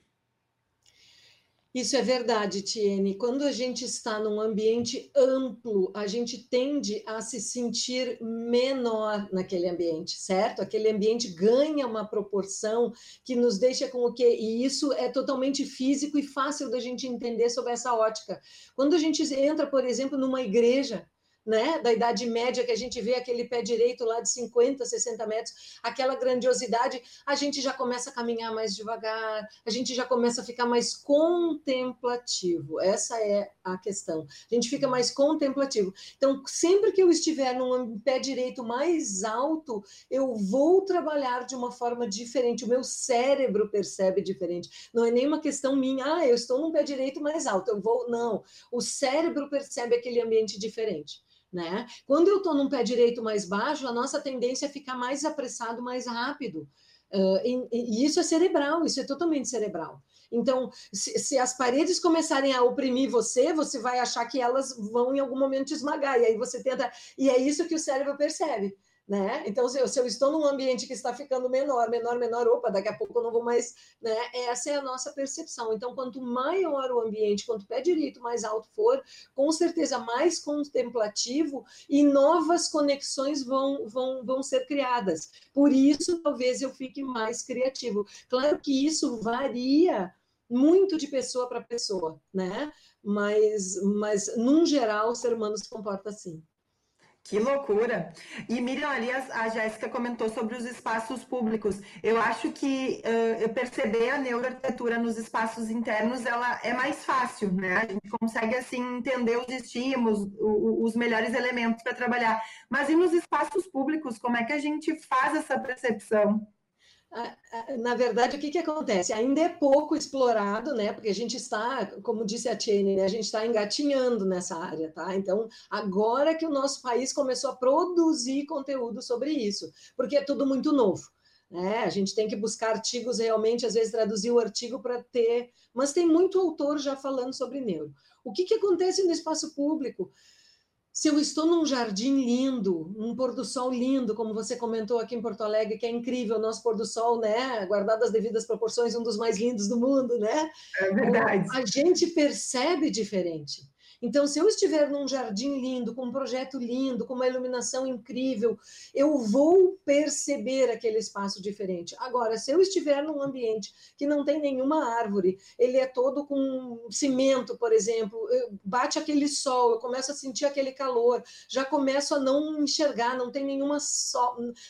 Isso é verdade, Tiene. Quando a gente está num ambiente amplo, a gente tende a se sentir menor naquele ambiente, certo? Aquele ambiente ganha uma proporção que nos deixa com o quê? E isso é totalmente físico e fácil da gente entender sob essa ótica. Quando a gente entra, por exemplo, numa igreja, né, da Idade Média, que a gente vê aquele pé direito lá de cinquenta, sessenta metros, aquela grandiosidade, a gente já começa a caminhar mais devagar, a gente já começa a ficar mais contemplativo. Essa é a questão. A gente fica mais contemplativo. Então, sempre que eu estiver num pé direito mais alto, eu vou trabalhar de uma forma diferente. O meu cérebro percebe diferente. Não é nenhuma questão minha, ah, eu estou num pé direito mais alto, eu vou... Não. O cérebro percebe aquele ambiente diferente. Né? Quando eu estou num pé direito mais baixo, a nossa tendência é ficar mais apressado, mais rápido. Uh, e, e isso é cerebral, isso é totalmente cerebral. Então, se, se as paredes começarem a oprimir você, você vai achar que elas vão em algum momento te esmagar. E aí você tenta. E é isso que o cérebro percebe. Né? Então, se eu, se eu estou num ambiente que está ficando menor, menor, menor, opa, daqui a pouco eu não vou mais, né? Essa é a nossa percepção. Então, quanto maior o ambiente, quanto o pé direito mais alto for, com certeza mais contemplativo, e novas conexões vão, vão, vão ser criadas. Por isso, talvez eu fique mais criativo. Claro que isso varia muito de pessoa para pessoa, né? Mas, mas, num geral, o ser humano se comporta assim. Que loucura! E Miriam, ali a, a Jéssica comentou sobre os espaços públicos. Eu acho que uh, perceber a neuroarquitetura nos espaços internos, ela é mais fácil, né? A gente consegue, assim, entender os estímulos, o, os melhores elementos para trabalhar. Mas e nos espaços públicos, como é que a gente faz essa percepção? Na verdade, o que, que acontece? Ainda é pouco explorado, né? Porque a gente está, como disse a Tiene, né? A gente está engatinhando nessa área, tá? Então, agora que o nosso país começou a produzir conteúdo sobre isso, porque é tudo muito novo. É, a gente tem que buscar artigos realmente, às vezes traduzir o artigo para ter... Mas tem muito autor já falando sobre neuro. O que, que acontece no espaço público? Se eu estou num jardim lindo, num pôr do sol lindo, como você comentou aqui em Porto Alegre, que é incrível, nosso pôr do sol, né? Guardado as devidas proporções, um dos mais lindos do mundo, né? É verdade. A gente percebe diferente. Então, se eu estiver num jardim lindo, com um projeto lindo, com uma iluminação incrível, eu vou perceber aquele espaço diferente. Agora, se eu estiver num ambiente que não tem nenhuma árvore, ele é todo com cimento, por exemplo, bate aquele sol, eu começo a sentir aquele calor, já começo a não enxergar, não tem nenhuma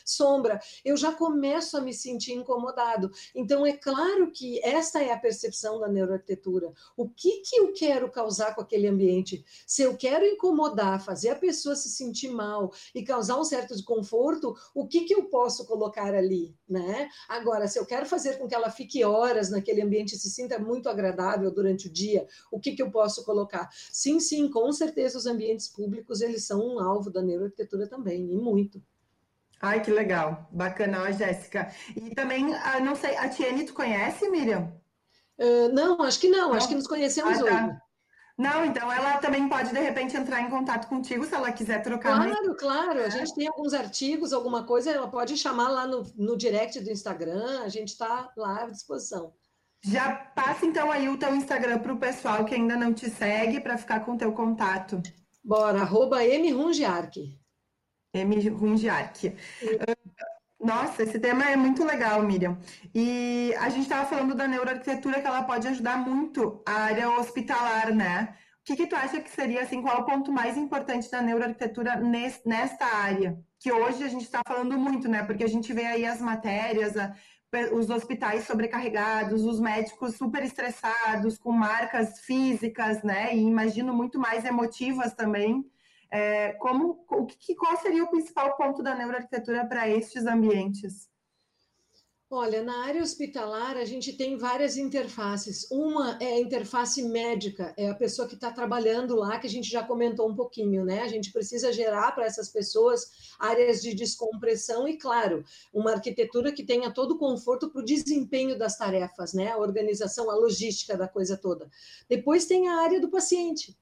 sombra, eu já começo a me sentir incomodado. Então, é claro que esta é a percepção da neuroarquitetura. O que, que eu quero causar com aquele ambiente? Se eu quero incomodar, fazer a pessoa se sentir mal e causar um certo desconforto, o que, que eu posso colocar ali, né? Agora, se eu quero fazer com que ela fique horas naquele ambiente e se sinta muito agradável durante o dia, o que, que eu posso colocar? Sim, sim, com certeza os ambientes públicos, eles são um alvo da neuroarquitetura também, e muito. Ai, que legal, bacana, ó, Jéssica. E também, não sei, a Tiene, tu conhece, Miriam? Uh, não, acho que não, não, acho que nos conhecemos ah, tá. hoje. Não, então ela também pode, de repente, entrar em contato contigo, se ela quiser trocar. Claro, mais... claro, a gente tem alguns artigos, alguma coisa, ela pode chamar lá no, no direct do Instagram, a gente está lá à disposição. Já passa então aí o teu Instagram para o pessoal que ainda não te segue, para ficar com o teu contato. Bora, arroba mrungearque. mrungearque. Nossa, esse tema é muito legal, Miriam. E a gente estava falando da neuroarquitetura, que ela pode ajudar muito a área hospitalar, né? O que, que tu acha que seria, assim, qual é o ponto mais importante da neuroarquitetura nesta área? Que hoje a gente está falando muito, né? Porque a gente vê aí as matérias, a, os hospitais sobrecarregados, os médicos super estressados, com marcas físicas, né? E imagino muito mais emotivas também. É, como, o que, qual seria o principal ponto da neuroarquitetura para estes ambientes? Olha, na área hospitalar, a gente tem várias interfaces. Uma é a interface médica, é a pessoa que está trabalhando lá, que a gente já comentou um pouquinho, né? A gente precisa gerar para essas pessoas áreas de descompressão e, claro, uma arquitetura que tenha todo o conforto para o desempenho das tarefas, né? A organização, a logística da coisa toda. Depois tem a área do paciente.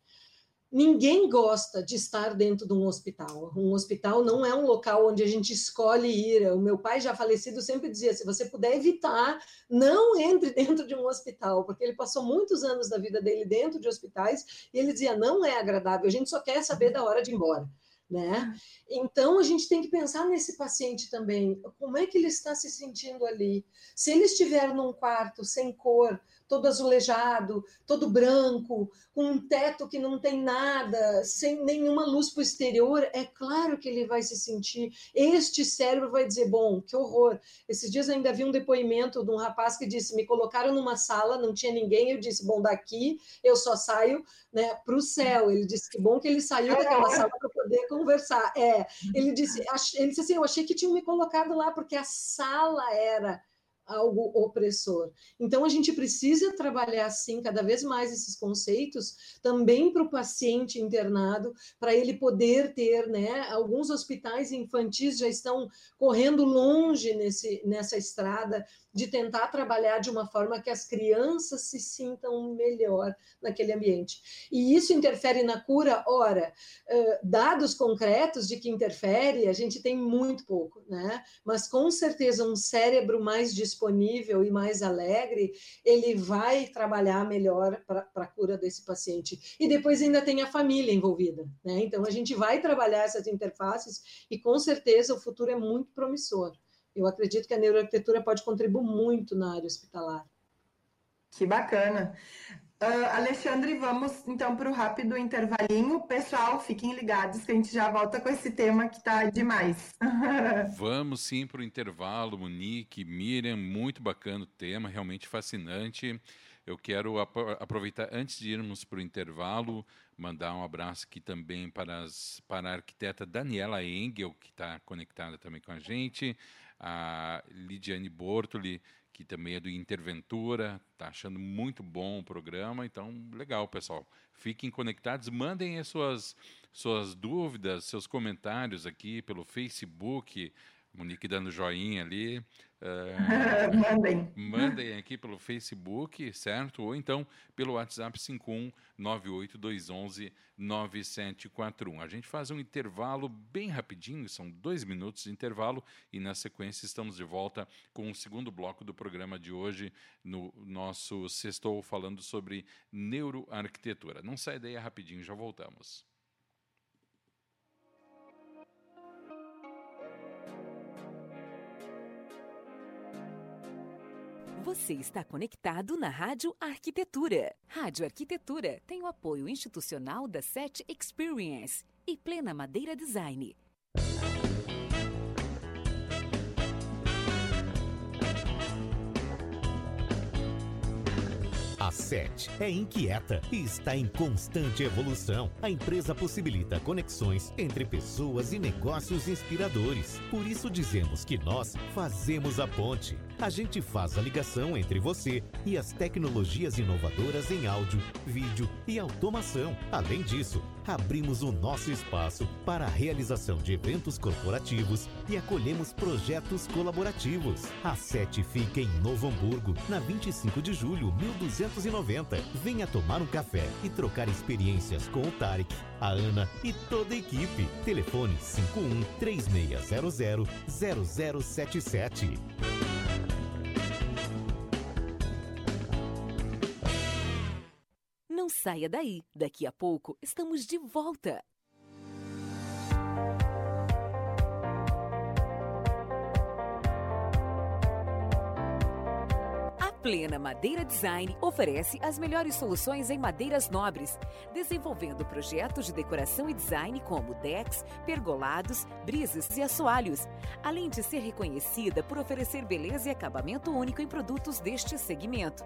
Ninguém gosta de estar dentro de um hospital. Um hospital não é um local onde a gente escolhe ir. O meu pai, já falecido, sempre dizia, se você puder evitar, não entre dentro de um hospital, porque ele passou muitos anos da vida dele dentro de hospitais, e ele dizia, não é agradável, a gente só quer saber da hora de ir embora, né? Então, a gente tem que pensar nesse paciente também. Como é que ele está se sentindo ali? Se ele estiver num quarto sem cor, todo azulejado, todo branco, com um teto que não tem nada, sem nenhuma luz para o exterior, é claro que ele vai se sentir. Este cérebro vai dizer, bom, que horror. Esses dias ainda vi um depoimento de um rapaz que disse, me colocaram numa sala, não tinha ninguém, eu disse, bom, daqui eu só saio, né, para o céu. Ele disse que bom que ele saiu daquela sala para poder conversar. É, ele disse, ele disse assim, eu achei que tinham me colocado lá, porque a sala era algo opressor. Então, a gente precisa trabalhar, sim, cada vez mais esses conceitos, também para o paciente internado, para ele poder ter, né, alguns hospitais infantis já estão correndo longe nesse, nessa estrada de tentar trabalhar de uma forma que as crianças se sintam melhor naquele ambiente. E isso interfere na cura? Ora, dados concretos de que interfere, a gente tem muito pouco, né? Mas, com certeza, um cérebro mais disponível e mais alegre, ele vai trabalhar melhor para a cura desse paciente. E depois ainda tem a família envolvida, né? Então, a gente vai trabalhar essas interfaces e, com certeza, o futuro é muito promissor. Eu acredito que a neuroarquitetura pode contribuir muito na área hospitalar. Que bacana. Uh, Alexandre, vamos então para o rápido intervalinho. Pessoal, fiquem ligados que a gente já volta com esse tema que está demais. Vamos sim para o intervalo, Monique, Miriam, muito bacana o tema, realmente fascinante. Eu quero aproveitar, antes de irmos para o intervalo, mandar um abraço aqui também para, as, para a arquiteta Daniela Engel, que está conectada também com a gente, a Lidiane Bortoli, que também é do Interventura, está achando muito bom o programa, então, legal, pessoal. Fiquem conectados, mandem as suas, suas dúvidas, seus comentários aqui pelo Facebook, Monique dando joinha ali. Uh, mandem. Mandem aqui pelo Facebook, certo? Ou então pelo WhatsApp cinco um nove oito dois um um nove sete quatro um. A gente faz um intervalo bem rapidinho, são dois minutos de intervalo, e na sequência estamos de volta com o segundo bloco do programa de hoje, no nosso Sextou, falando sobre neuroarquitetura. Não sai daí, é rapidinho, já voltamos. Você está conectado na Rádio Arquitetura. Rádio Arquitetura tem o apoio institucional da Set Experience e Plena Madeira Design. A S E T é inquieta e está em constante evolução. A empresa possibilita conexões entre pessoas e negócios inspiradores. Por isso dizemos que nós fazemos a ponte. A gente faz a ligação entre você e as tecnologias inovadoras em áudio, vídeo e automação. Além disso, abrimos o nosso espaço para a realização de eventos corporativos e acolhemos projetos colaborativos. A S E T fica em Novo Hamburgo, na vinte e cinco de julho, mil duzentos e noventa. Venha tomar um café e trocar experiências com o Tarek, a Ana e toda a equipe. Telefone cinco um três seis zero zero zero zero sete sete. saia daí. Daqui a pouco estamos de volta. Plena Madeira Design oferece as melhores soluções em madeiras nobres, desenvolvendo projetos de decoração e design como decks, pergolados, brisas e assoalhos, além de ser reconhecida por oferecer beleza e acabamento único em produtos deste segmento.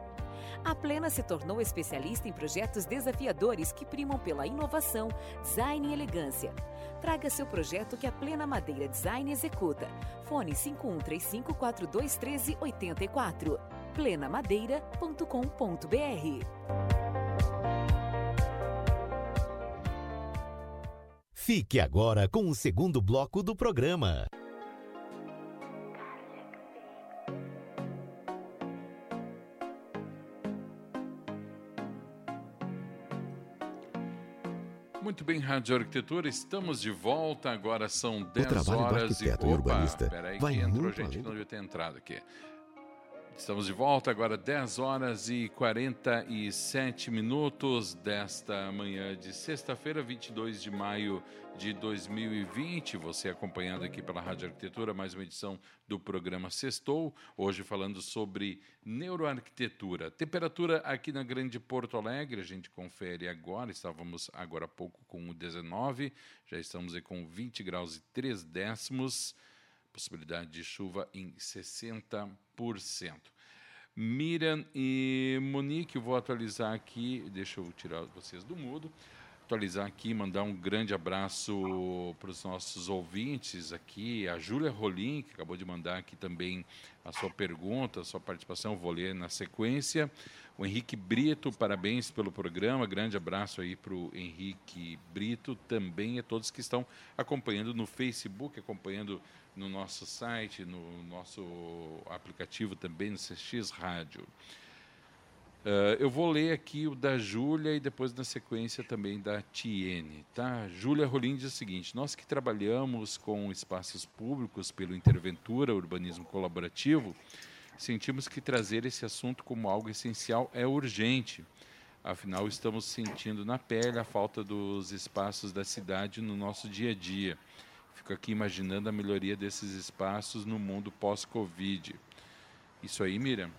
A Plena se tornou especialista em projetos desafiadores que primam pela inovação, design e elegância. Traga seu projeto que a Plena Madeira Design executa. Fone cinco um três cinco, quatro dois um três, oito quatro. plena madeira ponto com ponto b r. Fique agora com o segundo bloco do programa. Muito bem, Rádio Arquitetura, estamos de volta, agora são dez horas e... O trabalho do arquiteto e urbanista vai muito além. Não devia ter entrado aqui. Estamos de volta agora, dez horas e quarenta e sete minutos desta manhã de sexta-feira, vinte e dois de maio de dois mil e vinte. Você é acompanhado aqui pela Rádio Arquitetura, mais uma edição do programa Sextou, hoje falando sobre neuroarquitetura. Temperatura aqui na Grande Porto Alegre, a gente confere agora, estávamos agora há pouco com dezenove, já estamos aí com vinte graus e três décimos. Possibilidade de chuva em sessenta por cento. Miriam e Monique, eu vou atualizar aqui, deixa eu tirar vocês do mudo, atualizar aqui, mandar um grande abraço para os nossos ouvintes aqui, a Júlia Rolim, que acabou de mandar aqui também a sua pergunta, a sua participação, vou ler na sequência. O Henrique Brito, parabéns pelo programa, grande abraço aí para o Henrique Brito, também a todos que estão acompanhando no Facebook, acompanhando no nosso site, no nosso aplicativo também, no C X Rádio. Uh, eu vou ler aqui o da Júlia e depois na sequência também da Tiene, tá? Júlia Rolim diz o seguinte: nós que trabalhamos com espaços públicos pelo Interventura, urbanismo colaborativo, sentimos que trazer esse assunto como algo essencial é urgente. Afinal, estamos sentindo na pele a falta dos espaços da cidade no nosso dia a dia. Fico aqui imaginando a melhoria desses espaços no mundo pós-Covid. Isso aí, Miriam?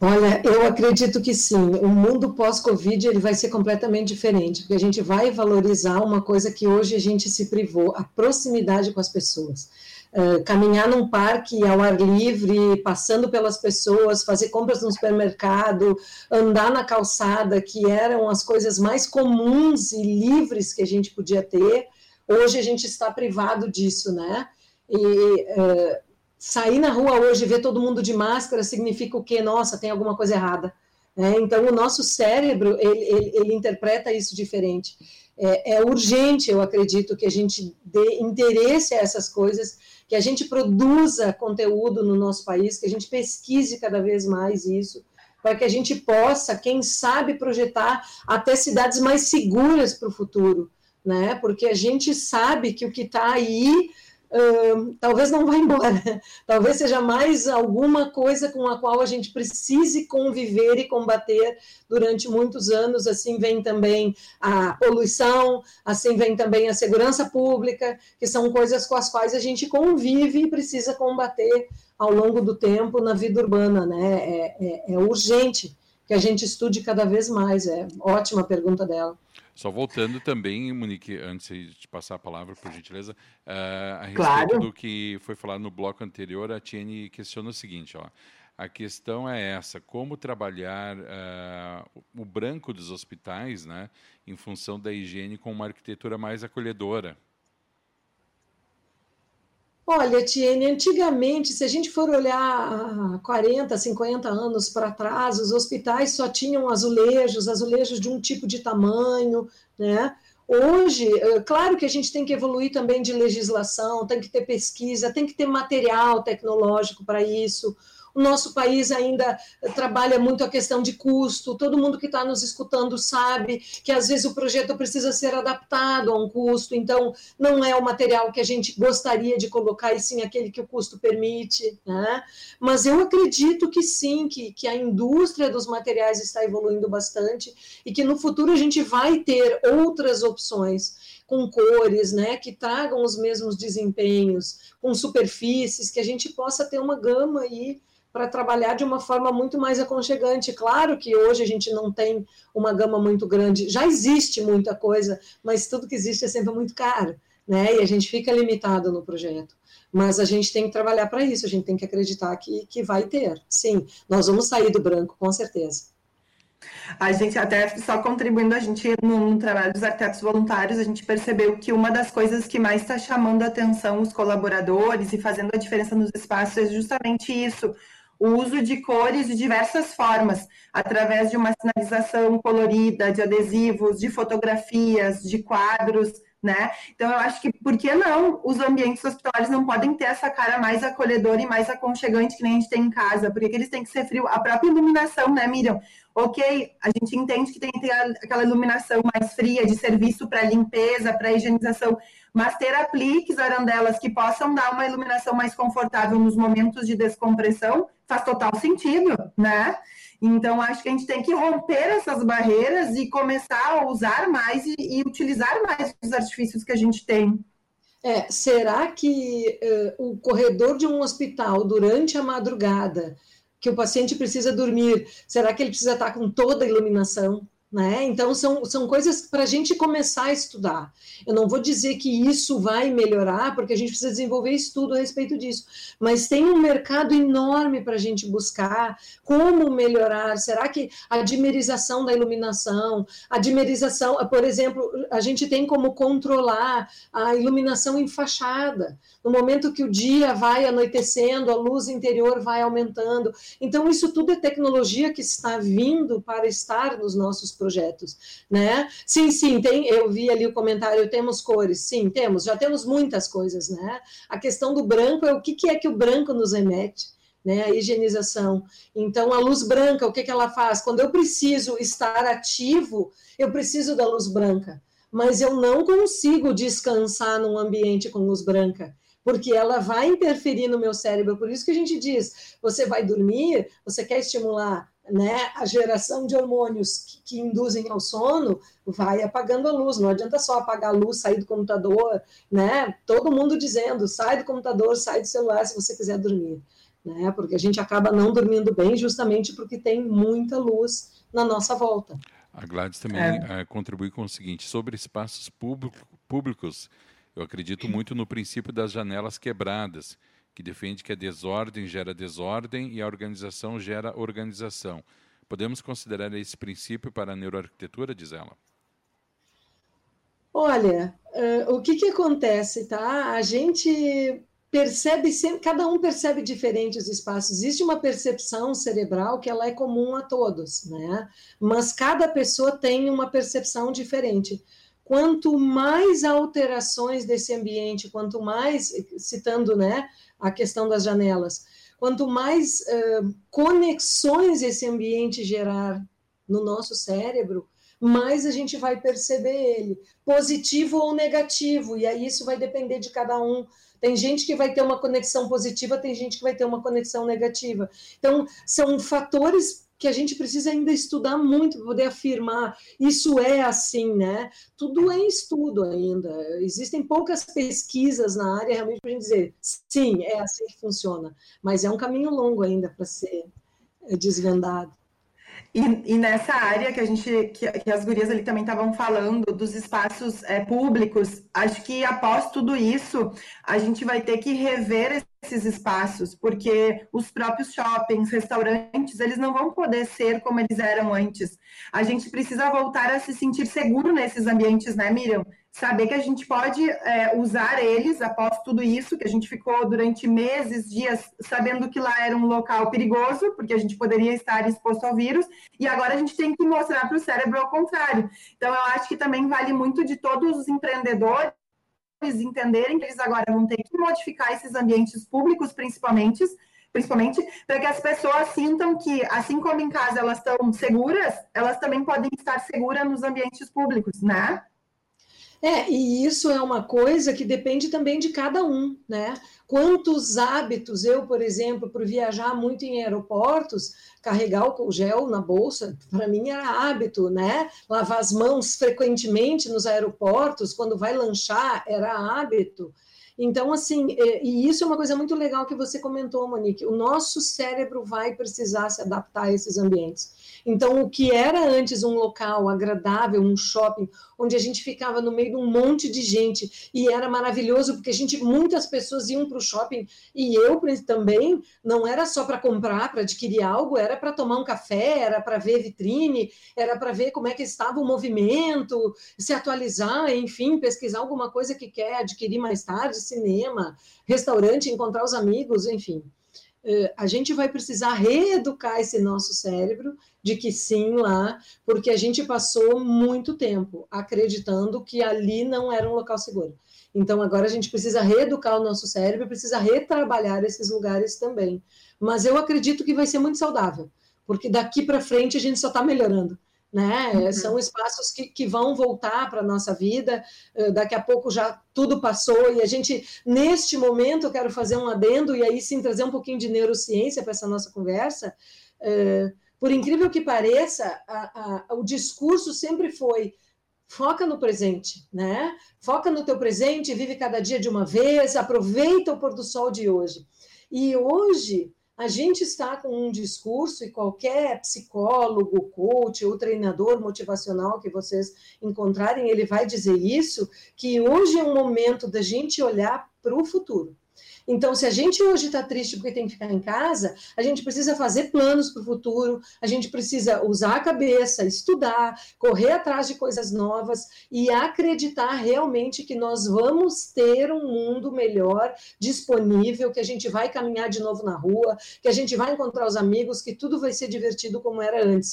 Olha, eu acredito que sim. O mundo pós-Covid ele vai ser completamente diferente, porque a gente vai valorizar uma coisa que hoje a gente se privou, a proximidade com as pessoas. Uh, caminhar num parque ao ar livre, passando pelas pessoas, fazer compras no supermercado, andar na calçada, que eram as coisas mais comuns e livres que a gente podia ter. Hoje a gente está privado disso, né? E... Uh, sair na rua hoje e ver todo mundo de máscara significa o quê? Nossa, tem alguma coisa errada. É, então, o nosso cérebro, ele, ele, ele interpreta isso diferente. É, é urgente, eu acredito, que a gente dê interesse a essas coisas, que a gente produza conteúdo no nosso país, que a gente pesquise cada vez mais isso, para que a gente possa, quem sabe, projetar até cidades mais seguras para o futuro, né? Porque a gente sabe que o que está aí... Uh, talvez não vá embora, talvez seja mais alguma coisa com a qual a gente precise conviver e combater durante muitos anos. Assim vem também a poluição, assim vem também a segurança pública, que são coisas com as quais a gente convive e precisa combater ao longo do tempo na vida urbana, né? É, é, é urgente que a gente estude cada vez mais. É ótima a pergunta dela. Só voltando também, Monique, antes de passar a palavra, por gentileza, uh, a respeito claro. do que foi falado no bloco anterior, a Tiene questiona o seguinte, ó, a questão é essa, como trabalhar uh, o branco dos hospitais, né, em função da higiene com uma arquitetura mais acolhedora? Olha, Tiene, antigamente, se a gente for olhar quarenta, cinquenta anos para trás, os hospitais só tinham azulejos, azulejos de um tipo de tamanho, né? Hoje, claro que a gente tem que evoluir também de legislação, tem que ter pesquisa, tem que ter material tecnológico para isso. O nosso país ainda trabalha muito a questão de custo. Todo mundo que está nos escutando sabe que, às vezes, o projeto precisa ser adaptado a um custo. Então, não é o material que a gente gostaria de colocar, e sim aquele que o custo permite, né? Mas eu acredito que sim, que, que a indústria dos materiais está evoluindo bastante e que no futuro a gente vai ter outras opções, com cores, né, que tragam os mesmos desempenhos, com superfícies, que a gente possa ter uma gama aí para trabalhar de uma forma muito mais aconchegante. Claro que hoje a gente não tem uma gama muito grande, já existe muita coisa, mas tudo que existe é sempre muito caro, né, e a gente fica limitado no projeto. Mas a gente tem que trabalhar para isso, a gente tem que acreditar que, que vai ter. Sim, nós vamos sair do branco, com certeza. A gente até, só contribuindo, a gente no trabalho dos arquitetos voluntários, a gente percebeu que uma das coisas que mais está chamando a atenção os colaboradores e fazendo a diferença nos espaços é justamente isso, o uso de cores de diversas formas, através de uma sinalização colorida, de adesivos, de fotografias, de quadros, né? Então eu acho que, por que não, os ambientes hospitalares não podem ter essa cara mais acolhedora e mais aconchegante que nem a gente tem em casa? Porque eles têm que ser frio, a própria iluminação, né, Miriam? Ok, a gente entende que tem que ter aquela iluminação mais fria de serviço para limpeza, para higienização, mas ter apliques, arandelas, que possam dar uma iluminação mais confortável nos momentos de descompressão, faz total sentido, né? Então, acho que a gente tem que romper essas barreiras e começar a usar mais e, e utilizar mais os artifícios que a gente tem. É, será que uh, o corredor de um hospital durante a madrugada, que o paciente precisa dormir, será que ele precisa estar com toda a iluminação? Né? Então, são, são coisas para a gente começar a estudar. Eu não vou dizer que isso vai melhorar, porque a gente precisa desenvolver estudo a respeito disso, mas tem um mercado enorme para a gente buscar como melhorar. Será que a dimerização da iluminação, a dimerização, por exemplo, a gente tem como controlar a iluminação em fachada, no momento que o dia vai anoitecendo, a luz interior vai aumentando. Então, isso tudo é tecnologia que está vindo para estar nos nossos projetos, né? Sim, sim, tem, eu vi ali o comentário, temos cores, sim, temos, já temos muitas coisas, né? A questão do branco é o que, que é que o branco nos remete, né? A higienização. Então, a luz branca, o que, que ela faz? Quando eu preciso estar ativo, eu preciso da luz branca, mas eu não consigo descansar num ambiente com luz branca, porque ela vai interferir no meu cérebro. Por isso que a gente diz, você vai dormir, você quer estimular, né, a geração de hormônios que, que induzem ao sono, vai apagando a luz. Não adianta só apagar a luz, sair do computador, né? Todo mundo dizendo, sai do computador, sai do celular se você quiser dormir, né? Porque a gente acaba não dormindo bem justamente porque tem muita luz na nossa volta. A Gladys também é. contribui com o seguinte, sobre espaços público, públicos, eu acredito muito no princípio das janelas quebradas, que defende que a desordem gera desordem e a organização gera organização. Podemos considerar esse princípio para a neuroarquitetura, diz ela? Olha, uh, o que, que acontece, tá? A gente percebe sempre, cada um percebe diferente os espaços. Existe uma percepção cerebral que ela é comum a todos, né? Mas cada pessoa tem uma percepção diferente. Quanto mais alterações desse ambiente, quanto mais, citando, né, a questão das janelas, quanto mais uh, conexões esse ambiente gerar no nosso cérebro, mais a gente vai perceber ele, positivo ou negativo, e aí isso vai depender de cada um. Tem gente que vai ter uma conexão positiva, tem gente que vai ter uma conexão negativa. Então, são fatores que a gente precisa ainda estudar muito para poder afirmar, isso é assim, né? Tudo é em estudo ainda, existem poucas pesquisas na área realmente para a gente dizer, sim, é assim que funciona, mas é um caminho longo ainda para ser desvendado. E, e nessa área que a gente, que, que as gurias ali também estavam falando, dos espaços é, públicos, acho que após tudo isso, a gente vai ter que rever esses espaços, porque os próprios shoppings, restaurantes, eles não vão poder ser como eles eram antes. A gente precisa voltar a se sentir seguro nesses ambientes, né, Miriam? Saber que a gente pode é, usar eles após tudo isso, que a gente ficou durante meses, dias, sabendo que lá era um local perigoso, porque a gente poderia estar exposto ao vírus, e agora a gente tem que mostrar para o cérebro ao contrário. Então, eu acho que também vale muito de todos os empreendedores entenderem que eles agora vão ter que modificar esses ambientes públicos, principalmente, principalmente, para que as pessoas sintam que, assim como em casa elas estão seguras, elas também podem estar seguras nos ambientes públicos, né? É, e isso é uma coisa que depende também de cada um, né? Quantos hábitos eu, por exemplo, por viajar muito em aeroportos, carregar álcool gel na bolsa, para mim era hábito, né? Lavar as mãos frequentemente nos aeroportos, quando vai lanchar, era hábito. Então, assim, e isso é uma coisa muito legal que você comentou, Monique, o nosso cérebro vai precisar se adaptar a esses ambientes. Então, o que era antes um local agradável, um shopping, onde a gente ficava no meio de um monte de gente, e era maravilhoso, porque a gente, muitas pessoas iam para o shopping, e eu também, não era só para comprar, para adquirir algo, era para tomar um café, era para ver vitrine, era para ver como é que estava o movimento, se atualizar, enfim, pesquisar alguma coisa que quer adquirir mais tarde, cinema, restaurante, encontrar os amigos, enfim. A gente vai precisar reeducar esse nosso cérebro de que sim lá, porque a gente passou muito tempo acreditando que ali não era um local seguro. Então, agora a gente precisa reeducar o nosso cérebro, precisa retrabalhar esses lugares também. Mas eu acredito que vai ser muito saudável, porque daqui para frente a gente só está melhorando. Né? Uhum. São espaços que, que vão voltar para a nossa vida, daqui a pouco já tudo passou, e a gente, neste momento, eu quero fazer um adendo, e aí sim trazer um pouquinho de neurociência para essa nossa conversa. É, por incrível que pareça, a, a, o discurso sempre foi, foca no presente, né? Foca no teu presente, vive cada dia de uma vez, aproveita o pôr do sol de hoje. E hoje... a gente está com um discurso, e qualquer psicólogo, coach ou treinador motivacional que vocês encontrarem, ele vai dizer isso, que hoje é um momento da gente olhar para o futuro. Então, se a gente hoje está triste porque tem que ficar em casa, a gente precisa fazer planos para o futuro, a gente precisa usar a cabeça, estudar, correr atrás de coisas novas e acreditar realmente que nós vamos ter um mundo melhor, disponível, que a gente vai caminhar de novo na rua, que a gente vai encontrar os amigos, que tudo vai ser divertido como era antes.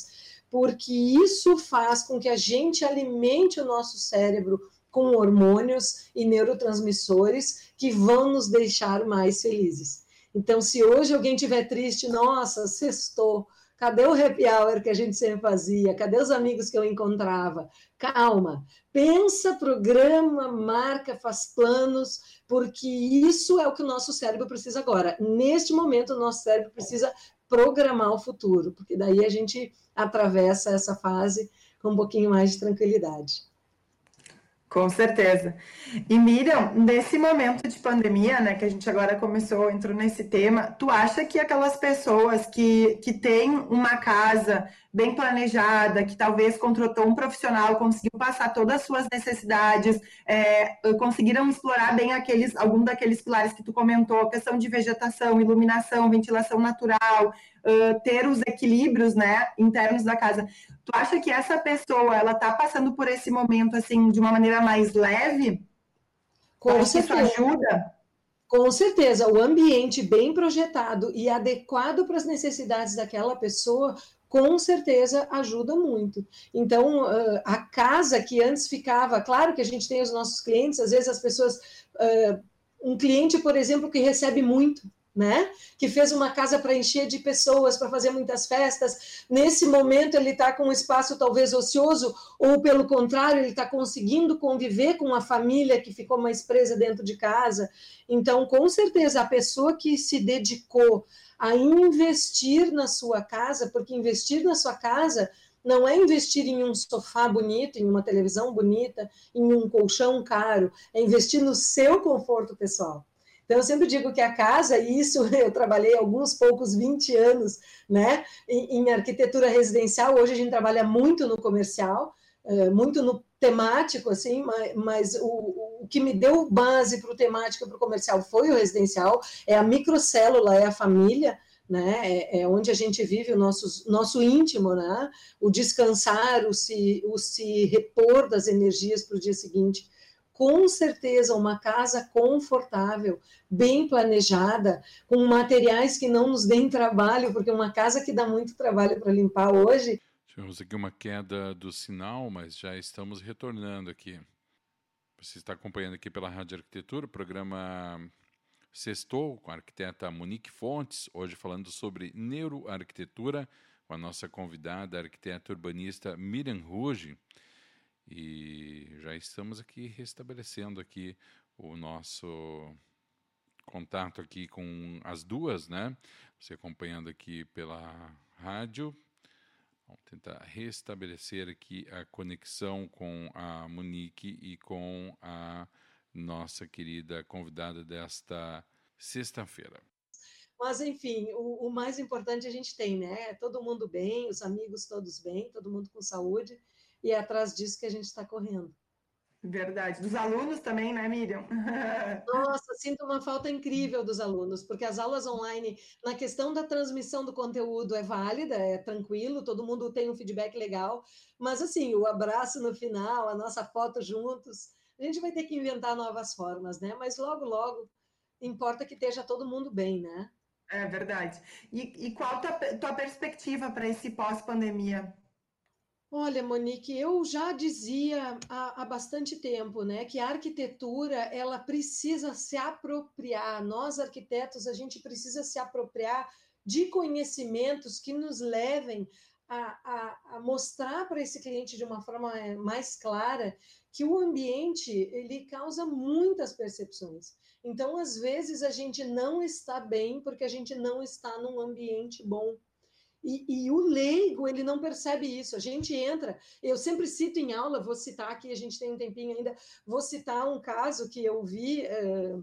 Porque isso faz com que a gente alimente o nosso cérebro com hormônios e neurotransmissores que vão nos deixar mais felizes. Então, se hoje alguém estiver triste, nossa, sextou, cadê o happy hour que a gente sempre fazia? Cadê os amigos que eu encontrava? Calma, pensa, programa, marca, faz planos, porque isso é o que o nosso cérebro precisa agora. Neste momento, o nosso cérebro precisa programar o futuro, porque daí a gente atravessa essa fase com um pouquinho mais de tranquilidade. Com certeza. E Miriam, nesse momento de pandemia, né, que a gente agora começou, entrou nesse tema, tu acha que aquelas pessoas que, que têm uma casa bem planejada, que talvez contratou um profissional, conseguiu passar todas as suas necessidades, é, conseguiram explorar bem aqueles, algum daqueles pilares que tu comentou, questão de vegetação, iluminação, ventilação natural, uh, ter os equilíbrios, né, internos da casa. Tu acha que essa pessoa, ela tá passando por esse momento, assim, de uma maneira mais leve? Com certeza. Isso ajuda? Com certeza. O ambiente bem projetado e adequado para as necessidades daquela pessoa, com certeza ajuda muito. Então, a casa que antes ficava... Claro que a gente tem os nossos clientes, às vezes as pessoas... Um cliente, por exemplo, que recebe muito, né? Que fez uma casa para encher de pessoas, para fazer muitas festas. Nesse momento ele está com um espaço talvez ocioso, ou pelo contrário, ele está conseguindo conviver com a família que ficou mais presa dentro de casa. Então, com certeza, a pessoa que se dedicou a investir na sua casa, porque investir na sua casa não é investir em um sofá bonito, em uma televisão bonita, em um colchão caro, é investir no seu conforto pessoal. Então, eu sempre digo que a casa, e isso eu trabalhei alguns poucos vinte anos, né, em, em arquitetura residencial. Hoje a gente trabalha muito no comercial, é, muito no temático, assim, mas, mas o, o que me deu base para o temático e para o comercial foi o residencial, é a microcélula, é a família, né, é, é onde a gente vive o nosso, nosso íntimo, né, o descansar, o se, o se repor das energias para o dia seguinte. Com certeza, uma casa confortável, bem planejada, com materiais que não nos deem trabalho, porque uma casa que dá muito trabalho para limpar hoje. Tivemos aqui uma queda do sinal, mas já estamos retornando aqui. Você está acompanhando aqui pela Rádio Arquitetura, o programa Sextou com a arquiteta Monique Fontes, hoje falando sobre neuroarquitetura, com a nossa convidada, a arquiteta urbanista Miriam Runge. E já estamos aqui restabelecendo aqui o nosso contato aqui com as duas, né? Você acompanhando aqui pela rádio. Vamos tentar restabelecer aqui a conexão com a Monique e com a nossa querida convidada desta sexta-feira. Mas, enfim, o, o mais importante a gente tem, né? Todo mundo bem, os amigos todos bem, todo mundo com saúde, e é atrás disso que a gente está correndo. Verdade. Dos alunos também, né, Miriam? Nossa, sinto uma falta incrível dos alunos, porque as aulas online, na questão da transmissão do conteúdo, é válida, é tranquilo, todo mundo tem um feedback legal, mas, assim, o abraço no final, a nossa foto juntos, a gente vai ter que inventar novas formas, né? Mas logo, logo, importa que esteja todo mundo bem, né? É verdade. E, e qual a tua, tua perspectiva para esse pós-pandemia? Olha, Monique, eu já dizia há, há bastante tempo, né, que a arquitetura, ela precisa se apropriar. Nós, arquitetos, a gente precisa se apropriar de conhecimentos que nos levem a, a, a mostrar para esse cliente de uma forma mais clara que o ambiente, ele causa muitas percepções. Então, às vezes, a gente não está bem porque a gente não está num ambiente bom. E, e o leigo, ele não percebe isso. A gente entra, eu sempre cito em aula, vou citar aqui, a gente tem um tempinho ainda, vou citar um caso que eu vi é,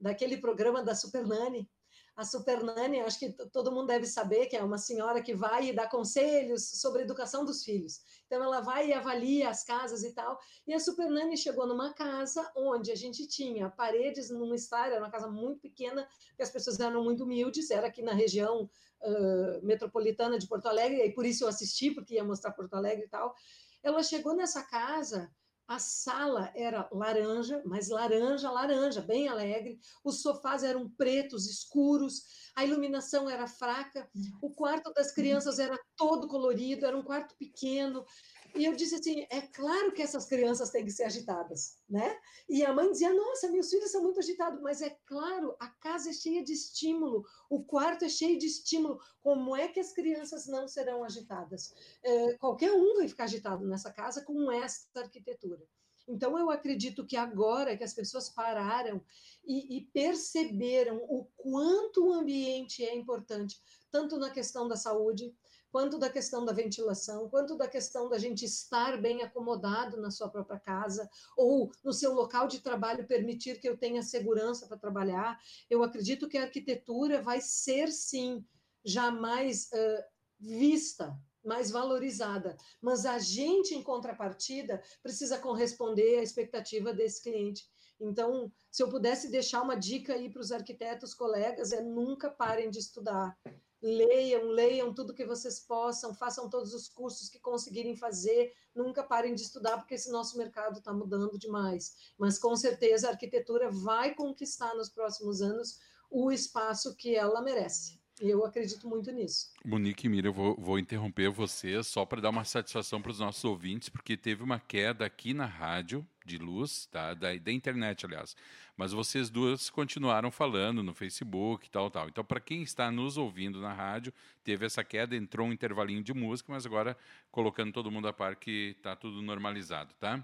daquele programa da Supernanny. A Supernanny, acho que todo mundo deve saber, que é uma senhora que vai e dá conselhos sobre a educação dos filhos. Então, ela vai e avalia as casas e tal. E a Supernanny chegou numa casa onde a gente tinha paredes num estádio, era uma casa muito pequena, porque as pessoas eram muito humildes, era aqui na região uh, metropolitana de Porto Alegre, e por isso eu assisti, porque ia mostrar Porto Alegre e tal. Ela chegou nessa casa. A sala era laranja, mas laranja, laranja, bem alegre. Os sofás eram pretos, escuros. A iluminação era fraca. O quarto das crianças era todo colorido, era um quarto pequeno. E eu disse assim, é claro que essas crianças têm que ser agitadas, né? E a mãe dizia, nossa, meus filhos são muito agitados. Mas é claro, a casa é cheia de estímulo. O quarto é cheio de estímulo. Como é que as crianças não serão agitadas? É, qualquer um vai ficar agitado nessa casa com essa arquitetura. Então, eu acredito que agora que as pessoas pararam e, e perceberam o quanto o ambiente é importante, tanto na questão da saúde, quanto da questão da ventilação, quanto da questão da gente estar bem acomodado na sua própria casa, ou no seu local de trabalho permitir que eu tenha segurança para trabalhar, eu acredito que a arquitetura vai ser, sim, já mais uh, vista, mais valorizada, mas a gente, em contrapartida, precisa corresponder à expectativa desse cliente. Então, se eu pudesse deixar uma dica aí para os arquitetos, colegas, é nunca parem de estudar. Leiam, leiam tudo que vocês possam, façam todos os cursos que conseguirem fazer, nunca parem de estudar, porque esse nosso mercado está mudando demais. Mas, com certeza, a arquitetura vai conquistar nos próximos anos o espaço que ela merece. Eu acredito muito nisso. Monique e Miriam, eu vou, vou interromper você só para dar uma satisfação para os nossos ouvintes, porque teve uma queda aqui na rádio de luz, tá? da, da internet, aliás. Mas vocês duas continuaram falando no Facebook e tal, tal. Então, para quem está nos ouvindo na rádio, teve essa queda, entrou um intervalinho de música, mas agora colocando todo mundo a par que está tudo normalizado, tá?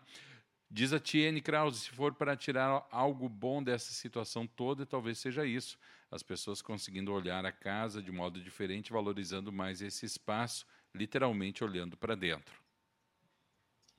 Diz a Tiene Krause, se for para tirar algo bom dessa situação toda, talvez seja isso. As pessoas conseguindo olhar a casa de modo diferente, valorizando mais esse espaço, literalmente olhando para dentro.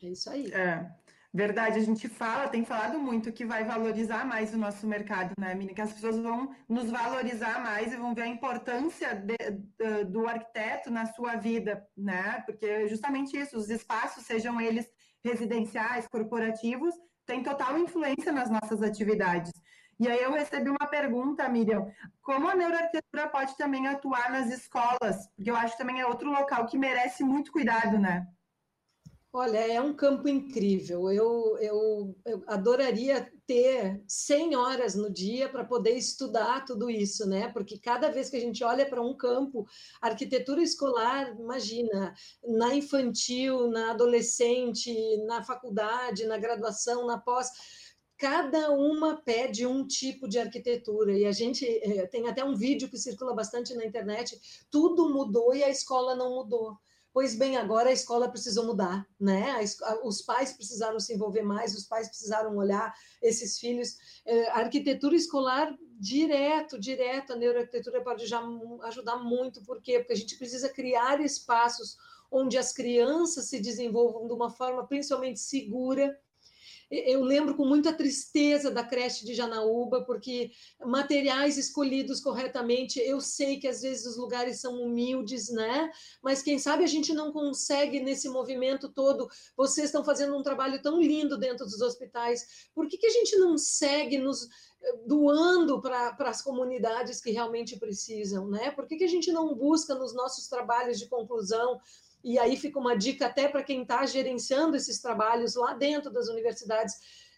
É isso aí. É verdade, a gente fala, tem falado muito que vai valorizar mais o nosso mercado, né, Miriam? Que as pessoas vão nos valorizar mais e vão ver a importância de, do arquiteto na sua vida, né? Porque justamente isso, os espaços, sejam eles residenciais, corporativos, tem total influência nas nossas atividades. E aí eu recebi uma pergunta, Miriam, como a neuroarquitetura pode também atuar nas escolas? Porque eu acho que também é outro local que merece muito cuidado, né? Olha, é um campo incrível. Eu, eu, eu adoraria ter cem horas no dia para poder estudar tudo isso, né? Porque cada vez que a gente olha para um campo, arquitetura escolar, imagina, na infantil, na adolescente, na faculdade, na graduação, na pós, Cada uma pede um tipo de arquitetura, e a gente é, tem até um vídeo que circula bastante na internet, tudo mudou e a escola não mudou. Pois bem, agora a escola precisou mudar, né? Os pais precisaram se envolver mais, os pais precisaram olhar esses filhos. A arquitetura escolar, direto, direto, a neuroarquitetura pode já ajudar muito. Por quê? Porque a gente precisa criar espaços onde as crianças se desenvolvam de uma forma principalmente segura. Eu lembro com muita tristeza da creche de Janaúba, porque materiais escolhidos corretamente, eu sei que às vezes os lugares são humildes, né? Mas quem sabe a gente não consegue nesse movimento todo, vocês estão fazendo um trabalho tão lindo dentro dos hospitais, por que que a gente não segue nos doando para as comunidades que realmente precisam, né? Por que que a gente não busca nos nossos trabalhos de conclusão? E aí fica uma dica até para quem está gerenciando esses trabalhos lá dentro das universidades,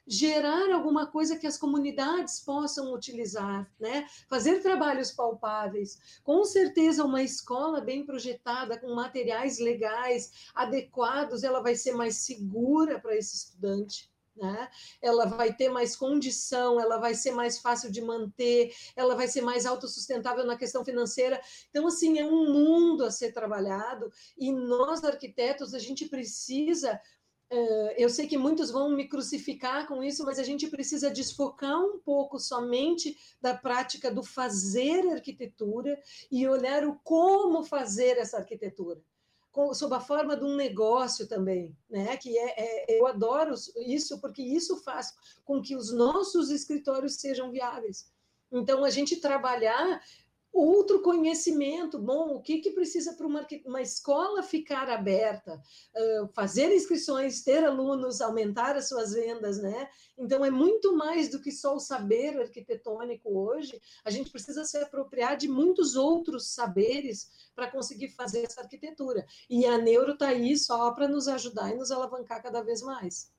gerar alguma coisa que as comunidades possam utilizar, né? Fazer trabalhos palpáveis. Com certeza, uma escola bem projetada, com materiais legais, adequados, ela vai ser mais segura para esse estudante, né? Ela vai ter mais condição, ela vai ser mais fácil de manter, ela vai ser mais autossustentável na questão financeira. Então, assim, é um mundo a ser trabalhado, e nós, arquitetos, a gente precisa... Eu sei que muitos vão me crucificar com isso, mas a gente precisa desfocar um pouco somente da prática do fazer arquitetura e olhar o como fazer essa arquitetura. Sob a forma de um negócio também, né? Que é, é, eu adoro isso, porque isso faz com que os nossos escritórios sejam viáveis. Então, a gente trabalhar outro conhecimento, bom, o que, que precisa para uma, uma escola ficar aberta, uh, fazer inscrições, ter alunos, aumentar as suas vendas, né? Então, é muito mais do que só o saber arquitetônico hoje, a gente precisa se apropriar de muitos outros saberes para conseguir fazer essa arquitetura. E a Neuro está aí só para nos ajudar e nos alavancar cada vez mais.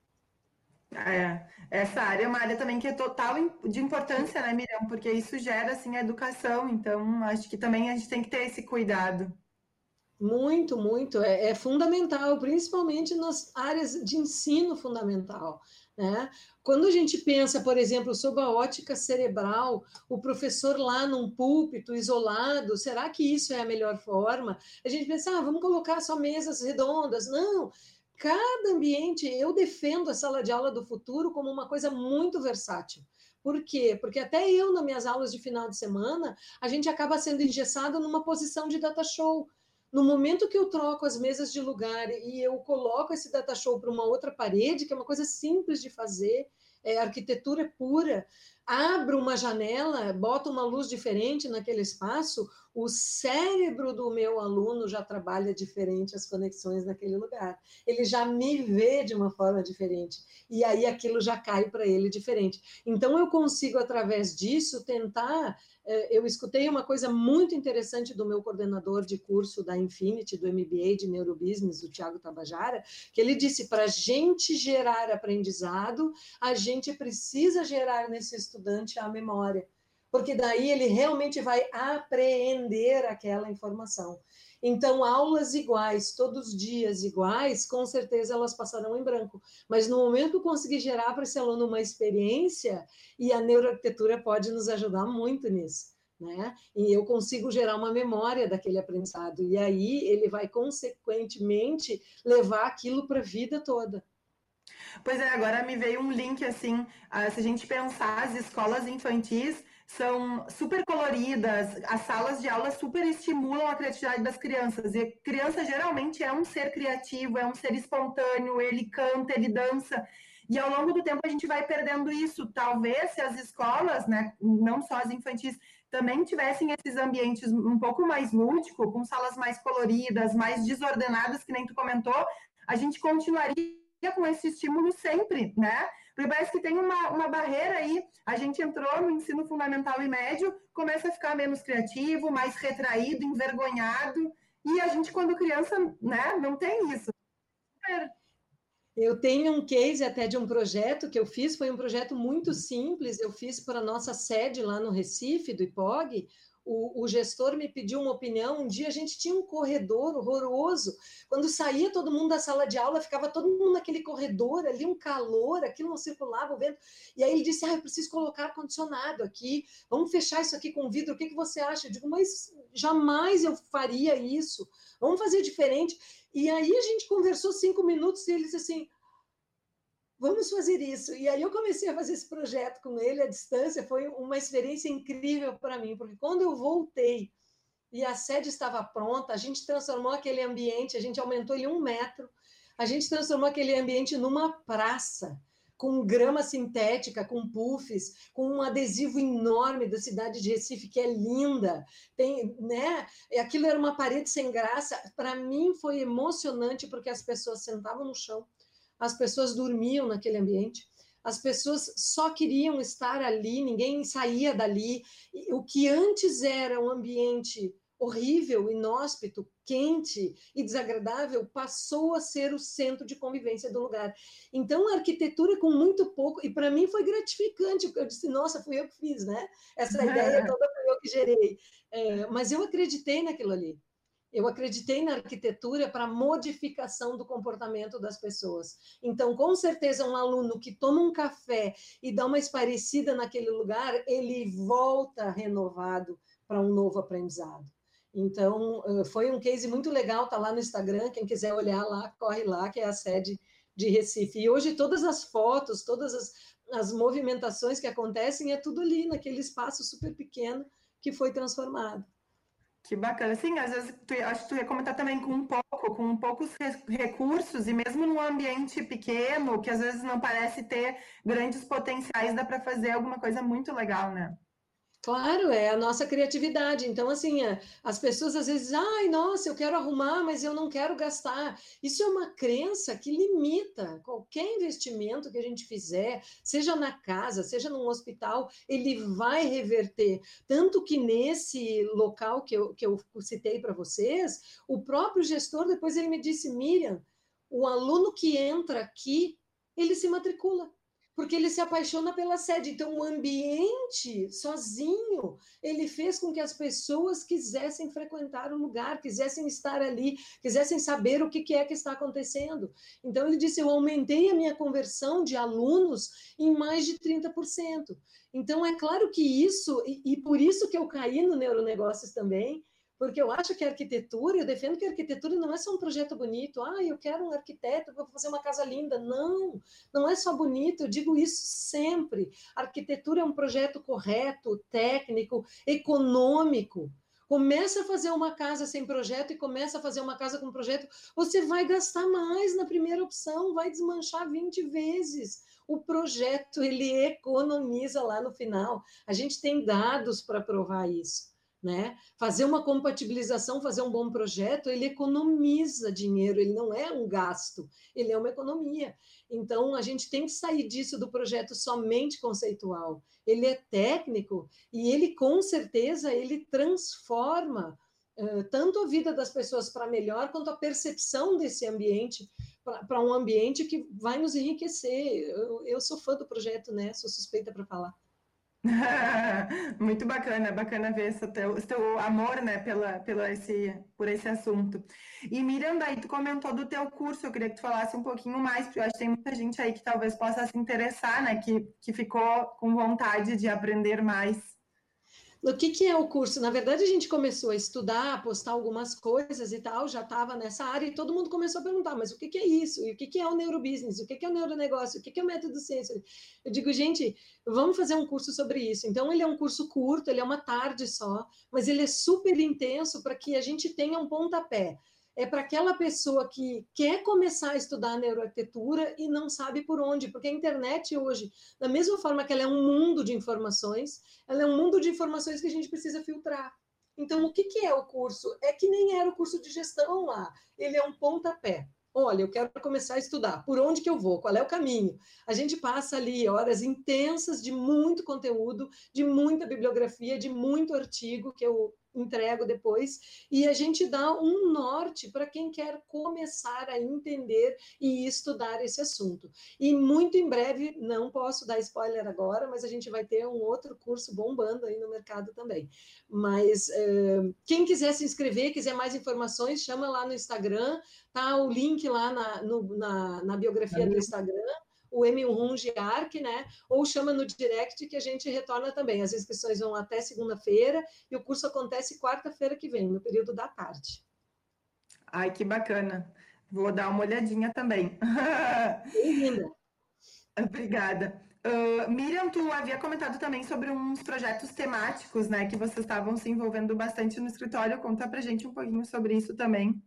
É, essa área é uma área também que é total de importância, né, Miriam? Porque isso gera, assim, a educação. Então, acho que também a gente tem que ter esse cuidado. Muito, muito. É, é fundamental, principalmente nas áreas de ensino fundamental, né? Quando a gente pensa, por exemplo, sobre a ótica cerebral, o professor lá num púlpito, isolado, será que isso é a melhor forma? A gente pensa, ah, vamos colocar só mesas redondas. Não! Cada ambiente, eu defendo a sala de aula do futuro como uma coisa muito versátil. Por quê? Porque até eu, nas minhas aulas de final de semana, a gente acaba sendo engessado numa posição de data show. No momento que eu troco as mesas de lugar e eu coloco esse data show para uma outra parede, que é uma coisa simples de fazer, é arquitetura pura, abro uma janela, boto uma luz diferente naquele espaço, o cérebro do meu aluno já trabalha diferente as conexões naquele lugar. Ele já me vê de uma forma diferente. E aí aquilo já cai para ele diferente. Então eu consigo, através disso, tentar... Eu escutei uma coisa muito interessante do meu coordenador de curso da Infinity, do M B A de Neuro Business, o Thiago Tabajara, que ele disse, para a gente gerar aprendizado, a gente precisa gerar nesse estudante a memória, porque daí ele realmente vai apreender aquela informação. Então, aulas iguais, todos os dias iguais, com certeza elas passarão em branco, mas no momento que eu conseguir gerar para esse aluno uma experiência, e a neuroarquitetura pode nos ajudar muito nisso, né? E eu consigo gerar uma memória daquele aprendizado, e aí ele vai, consequentemente, levar aquilo para a vida toda. Pois é, agora me veio um link, assim, se a gente pensar, as escolas infantis são super coloridas, as salas de aula super estimulam a criatividade das crianças, e criança geralmente é um ser criativo, é um ser espontâneo, ele canta, ele dança, e ao longo do tempo a gente vai perdendo isso. Talvez se as escolas, né, não só as infantis, também tivessem esses ambientes um pouco mais lúdicos, com salas mais coloridas, mais desordenadas, que nem tu comentou, a gente continuaria com esse estímulo sempre, né? Porque parece que tem uma, uma barreira aí. A gente entrou no ensino fundamental e médio, começa a ficar menos criativo, mais retraído, envergonhado. E a gente, quando criança, né, não tem isso. É. Eu tenho um case até de um projeto que eu fiz, foi um projeto muito simples, eu fiz para a nossa sede lá no Recife, do I P O G, O, o gestor me pediu uma opinião, um dia a gente tinha um corredor horroroso, quando saía todo mundo da sala de aula, ficava todo mundo naquele corredor ali, um calor, aquilo não circulava o vento, e aí ele disse, ah, eu preciso colocar ar-condicionado aqui, vamos fechar isso aqui com vidro, o que, que você acha? Eu digo, mas jamais eu faria isso, vamos fazer diferente, e aí a gente conversou cinco minutos e ele disse assim, vamos fazer isso. E aí eu comecei a fazer esse projeto com ele à distância, foi uma experiência incrível para mim, porque quando eu voltei e a sede estava pronta, a gente transformou aquele ambiente, a gente aumentou ele um metro, a gente transformou aquele ambiente numa praça, com grama sintética, com puffs, com um adesivo enorme da cidade de Recife, que é linda, tem, né? Aquilo era uma parede sem graça. Para mim foi emocionante, porque as pessoas sentavam no chão, as pessoas dormiam naquele ambiente, as pessoas só queriam estar ali, ninguém saía dali. O que antes era um ambiente horrível, inóspito, quente e desagradável, passou a ser o centro de convivência do lugar. Então, a arquitetura com muito pouco, e para mim foi gratificante, porque eu disse, nossa, fui eu que fiz, né? Essa ideia toda foi eu que gerei. É, mas eu acreditei naquilo ali. Eu acreditei na arquitetura para modificação do comportamento das pessoas. Então, com certeza, um aluno que toma um café e dá uma esparecida naquele lugar, ele volta renovado para um novo aprendizado. Então, foi um case muito legal, está lá no Instagram, quem quiser olhar lá, corre lá, que é a sede de Recife. E hoje todas as fotos, todas as, as movimentações que acontecem, é tudo ali, naquele espaço super pequeno que foi transformado. Que bacana. Sim, às vezes, tu, acho que tu ia comentar também com um pouco, com poucos recursos, e mesmo num ambiente pequeno, que às vezes não parece ter grandes potenciais, dá para fazer alguma coisa muito legal, né? Claro, é a nossa criatividade. Então, assim, as pessoas às vezes, ai, nossa, eu quero arrumar, mas eu não quero gastar. Isso é uma crença que limita qualquer investimento que a gente fizer, seja na casa, seja num hospital, ele vai reverter. Tanto que nesse local que eu, que eu citei para vocês, o próprio gestor, depois ele me disse, Miriam, o aluno que entra aqui, ele se matricula, porque ele se apaixona pela sede. Então, o ambiente, sozinho, ele fez com que as pessoas quisessem frequentar o lugar, quisessem estar ali, quisessem saber o que é que está acontecendo. Então, ele disse, eu aumentei a minha conversão de alunos em mais de trinta por cento. Então, é claro que isso, e, e por isso que eu caí no neuronegócios também, porque eu acho que a arquitetura, eu defendo que a arquitetura não é só um projeto bonito, ah, eu quero um arquiteto, vou fazer uma casa linda. Não, não é só bonito, eu digo isso sempre. A arquitetura é um projeto correto, técnico, econômico. Começa a fazer uma casa sem projeto e começa a fazer uma casa com projeto, você vai gastar mais na primeira opção, vai desmanchar vinte vezes. O projeto, ele economiza lá no final. A gente tem dados para provar isso, né? Fazer uma compatibilização, fazer um bom projeto, ele economiza dinheiro, ele não é um gasto, ele é uma economia. Então, a gente tem que sair disso do projeto somente conceitual. Ele é técnico e ele, com certeza, ele transforma uh, tanto a vida das pessoas para melhor, quanto a percepção desse ambiente para um ambiente que vai nos enriquecer. Eu, eu sou fã do projeto, né? Sou suspeita para falar. Muito bacana, bacana ver esse teu, esse teu amor, né, pela, pela esse, por esse assunto. E Miriam, aí tu comentou do teu curso, eu queria que tu falasse um pouquinho mais, porque eu acho que tem muita gente aí que talvez possa se interessar, né, que, que ficou com vontade de aprender mais. O que, que é o curso? Na verdade, a gente começou a estudar, a postar algumas coisas e tal, já estava nessa área e todo mundo começou a perguntar, mas o que, que é isso? E o que, que é o neurobusiness? O que, que é o neuronegócio? O que, que é o método sensory? Eu digo, gente, vamos fazer um curso sobre isso. Então, ele é um curso curto, ele é uma tarde só, mas ele é super intenso para que a gente tenha um pontapé. É para aquela pessoa que quer começar a estudar neuroarquitetura e não sabe por onde, porque a internet hoje, da mesma forma que ela é um mundo de informações, ela é um mundo de informações que a gente precisa filtrar. Então, o que, que é o curso? É que nem era o curso de gestão lá, ele é um pontapé. Olha, eu quero começar a estudar, por onde que eu vou, qual é o caminho? A gente passa ali horas intensas de muito conteúdo, de muita bibliografia, de muito artigo que eu entrego depois, e a gente dá um norte para quem quer começar a entender e estudar esse assunto. E muito em breve, não posso dar spoiler agora, mas a gente vai ter um outro curso bombando aí no mercado também. Mas uh, quem quiser se inscrever, quiser mais informações, chama lá no Instagram, tá o link lá na, no, na, na biografia do Instagram, o M um Runge Arc, né? Ou chama no direct que a gente retorna também. As inscrições vão até segunda-feira e o curso acontece quarta-feira que vem, no período da tarde. Ai, que bacana. Vou dar uma olhadinha também. Bem-vinda. Obrigada. Uh, Miriam, tu havia comentado também sobre uns projetos temáticos, né? Que vocês estavam se envolvendo bastante no escritório. Conta pra gente um pouquinho sobre isso também.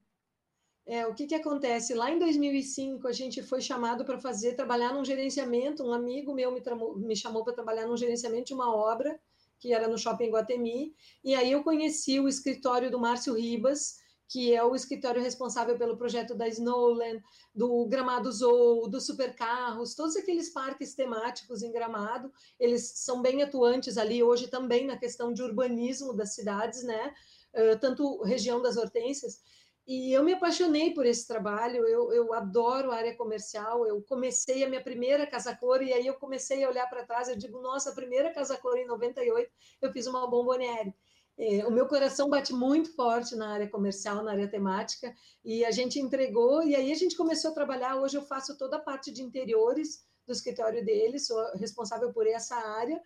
É, o que que acontece? Lá em dois mil e cinco, a gente foi chamado para fazer, trabalhar num gerenciamento, um amigo meu me, tramou, me chamou para trabalhar num gerenciamento de uma obra, que era no Shopping Guatemi, e aí eu conheci o escritório do Márcio Ribas, que é o escritório responsável pelo projeto da Snowland, do Gramado Zoo, do Supercarros, todos aqueles parques temáticos em Gramado, eles são bem atuantes ali hoje também na questão de urbanismo das cidades, né? Uh, tanto região das Hortênsias. E eu me apaixonei por esse trabalho, eu, eu adoro a área comercial, eu comecei a minha primeira Casa Cor, e aí eu comecei a olhar para trás, eu digo, nossa, a primeira Casa Cor em noventa e oito, eu fiz uma bomboniere. É, o meu coração bate muito forte na área comercial, na área temática, e a gente entregou, e aí a gente começou a trabalhar, hoje eu faço toda a parte de interiores do escritório dele, sou responsável por essa área,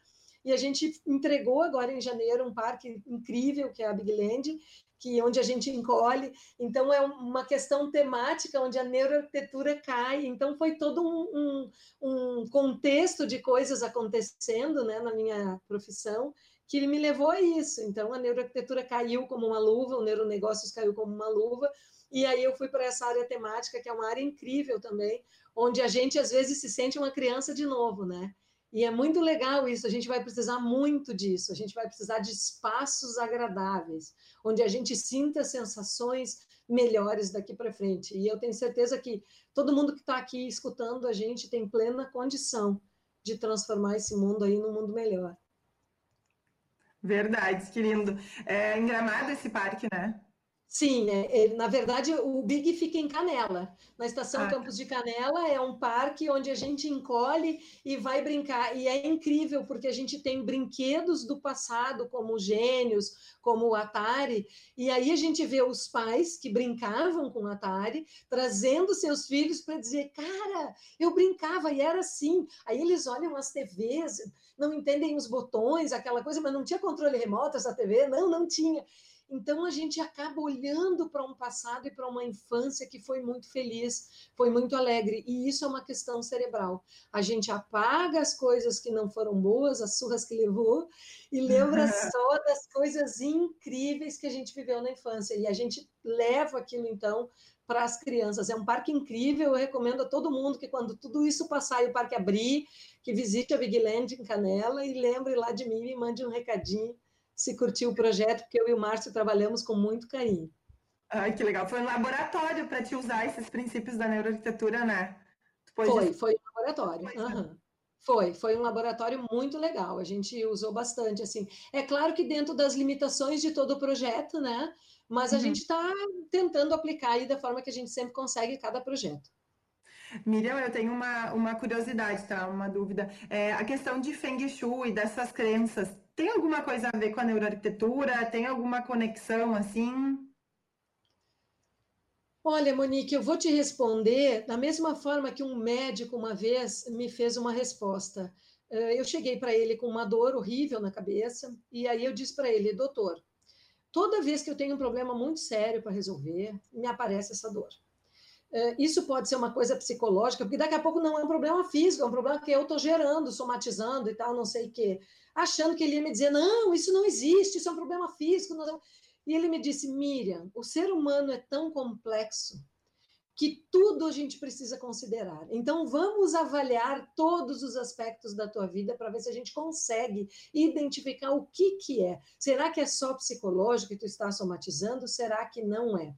e a gente entregou agora em janeiro um parque incrível, que é a Big Land, que onde a gente encolhe, então é uma questão temática onde a neuroarquitetura cai, então foi todo um, um, um contexto de coisas acontecendo, né, na minha profissão, que me levou a isso, então a neuroarquitetura caiu como uma luva, o neuronegócios caiu como uma luva, e aí eu fui para essa área temática, que é uma área incrível também, onde a gente às vezes se sente uma criança de novo, né? E é muito legal isso, a gente vai precisar muito disso, a gente vai precisar de espaços agradáveis, onde a gente sinta sensações melhores daqui para frente. E eu tenho certeza que todo mundo que está aqui escutando a gente tem plena condição de transformar esse mundo aí num mundo melhor. Verdade, que lindo. É em Gramado esse parque, né? Sim, é, é, na verdade o Big fica em Canela, na estação ah, Campos de Canela, é um parque onde a gente encolhe e vai brincar, e é incrível porque a gente tem brinquedos do passado, como Gênios, como o Atari, e aí a gente vê os pais que brincavam com o Atari, trazendo seus filhos para dizer, cara, eu brincava e era assim, aí eles olham as T Vs, não entendem os botões, aquela coisa, mas não tinha controle remoto essa T V, não, não tinha. Então, a gente acaba olhando para um passado e para uma infância que foi muito feliz, foi muito alegre. E isso é uma questão cerebral. A gente apaga as coisas que não foram boas, as surras que levou, e lembra só das coisas incríveis que a gente viveu na infância. E a gente leva aquilo, então, para as crianças. É um parque incrível, eu recomendo a todo mundo que quando tudo isso passar e o parque abrir, que visite a Big Land em Canela e lembre lá de mim e mande um recadinho. Se curtiu o projeto, porque eu e o Márcio trabalhamos com muito carinho. Ai, que legal. Foi um laboratório para te usar esses princípios da neuroarquitetura, né? Depois foi, disso... foi um laboratório. Depois, uhum. Né? Foi, foi um laboratório muito legal. A gente usou bastante, assim. É claro que dentro das limitações de todo o projeto, né? Mas a uhum. gente está tentando aplicar aí da forma que a gente sempre consegue cada projeto. Miriam, eu tenho uma, uma curiosidade, tá? Uma dúvida. É, a questão de Feng Shui e dessas crenças, tem alguma coisa a ver com a neuroarquitetura? Tem alguma conexão, assim? Olha, Monique, eu vou te responder da mesma forma que um médico, uma vez, me fez uma resposta. Eu cheguei para ele com uma dor horrível na cabeça, e aí eu disse para ele, doutor, toda vez que eu tenho um problema muito sério para resolver, me aparece essa dor. Isso pode ser uma coisa psicológica, porque daqui a pouco não é um problema físico, é um problema que eu estou gerando, somatizando e tal, não sei o quê. Achando que ele ia me dizer, não, isso não existe, isso é um problema físico. Não... E ele me disse, Miriam, o ser humano é tão complexo que tudo a gente precisa considerar. Então, vamos avaliar todos os aspectos da tua vida para ver se a gente consegue identificar o que que é. Será que é só psicológico que tu está somatizando? Será que não é?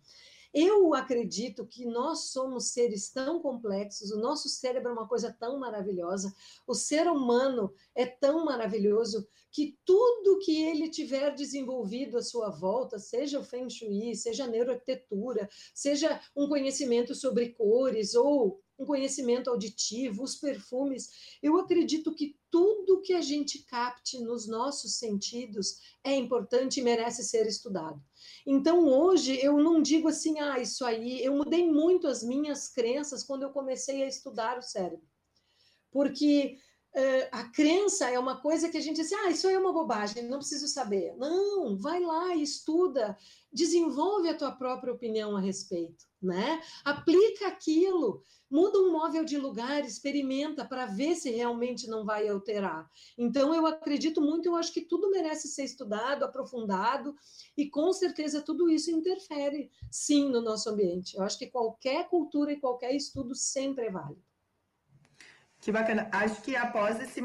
Eu acredito que nós somos seres tão complexos, o nosso cérebro é uma coisa tão maravilhosa, o ser humano é tão maravilhoso que tudo que ele tiver desenvolvido à sua volta, seja o Feng Shui, seja a neuroarquitetura, seja um conhecimento sobre cores ou um conhecimento auditivo, os perfumes, eu acredito que tudo que a gente capte nos nossos sentidos é importante e merece ser estudado. Então, hoje, eu não digo assim, ah, isso aí, eu mudei muito as minhas crenças quando eu comecei a estudar o cérebro. Porque uh, a crença é uma coisa que a gente diz, ah, isso aí é uma bobagem, não preciso saber. Não, vai lá, estuda, desenvolve a tua própria opinião a respeito. Né? Aplica aquilo, muda um móvel de lugar, experimenta para ver se realmente não vai alterar. Então, eu acredito muito, eu acho que tudo merece ser estudado, aprofundado, e com certeza tudo isso interfere, sim, no nosso ambiente. Eu acho que qualquer cultura e qualquer estudo sempre é válido. Que bacana. Acho que após esse...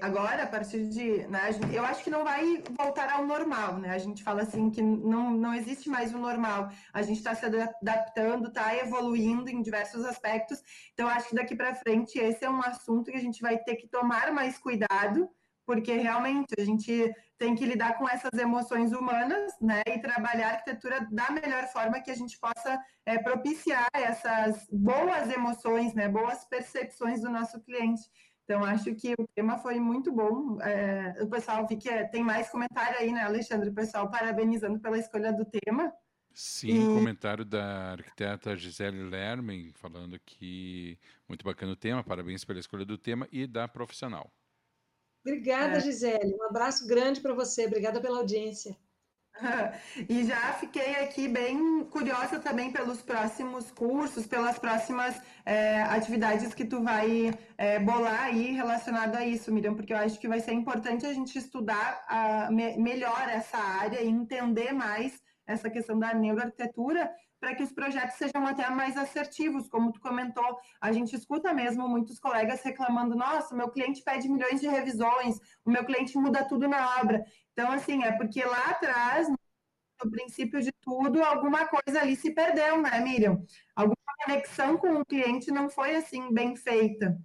Agora, a partir de... Né, eu acho que não vai voltar ao normal, né? A gente fala assim que não, não existe mais o normal. A gente está se adaptando, está evoluindo em diversos aspectos. Então, acho que daqui para frente esse é um assunto que a gente vai ter que tomar mais cuidado, porque realmente a gente tem que lidar com essas emoções humanas, né? E trabalhar a arquitetura da melhor forma que a gente possa é, propiciar essas boas emoções, né? Boas percepções do nosso cliente. Então, acho que o tema foi muito bom. É, o pessoal vi que é, tem mais comentário aí, né, Alexandre? O pessoal parabenizando pela escolha do tema. Sim, e... comentário da arquiteta Gisele Lerman, falando que muito bacana o tema, parabéns pela escolha do tema e da profissional. Obrigada, é. Gisele. Um abraço grande para você. Obrigada pela audiência. E já fiquei aqui bem curiosa também pelos próximos cursos, pelas próximas é, atividades que tu vai é, bolar aí relacionado a isso, Miriam, porque eu acho que vai ser importante a gente estudar a, me, melhor essa área e entender mais essa questão da neuroarquitetura, para que os projetos sejam até mais assertivos, como tu comentou. A gente escuta mesmo muitos colegas reclamando, nossa, meu cliente pede milhões de revisões, o meu cliente muda tudo na obra. Então, assim, é porque lá atrás, no princípio de tudo, alguma coisa ali se perdeu, né, Miriam? Alguma conexão com o cliente não foi, assim, bem feita.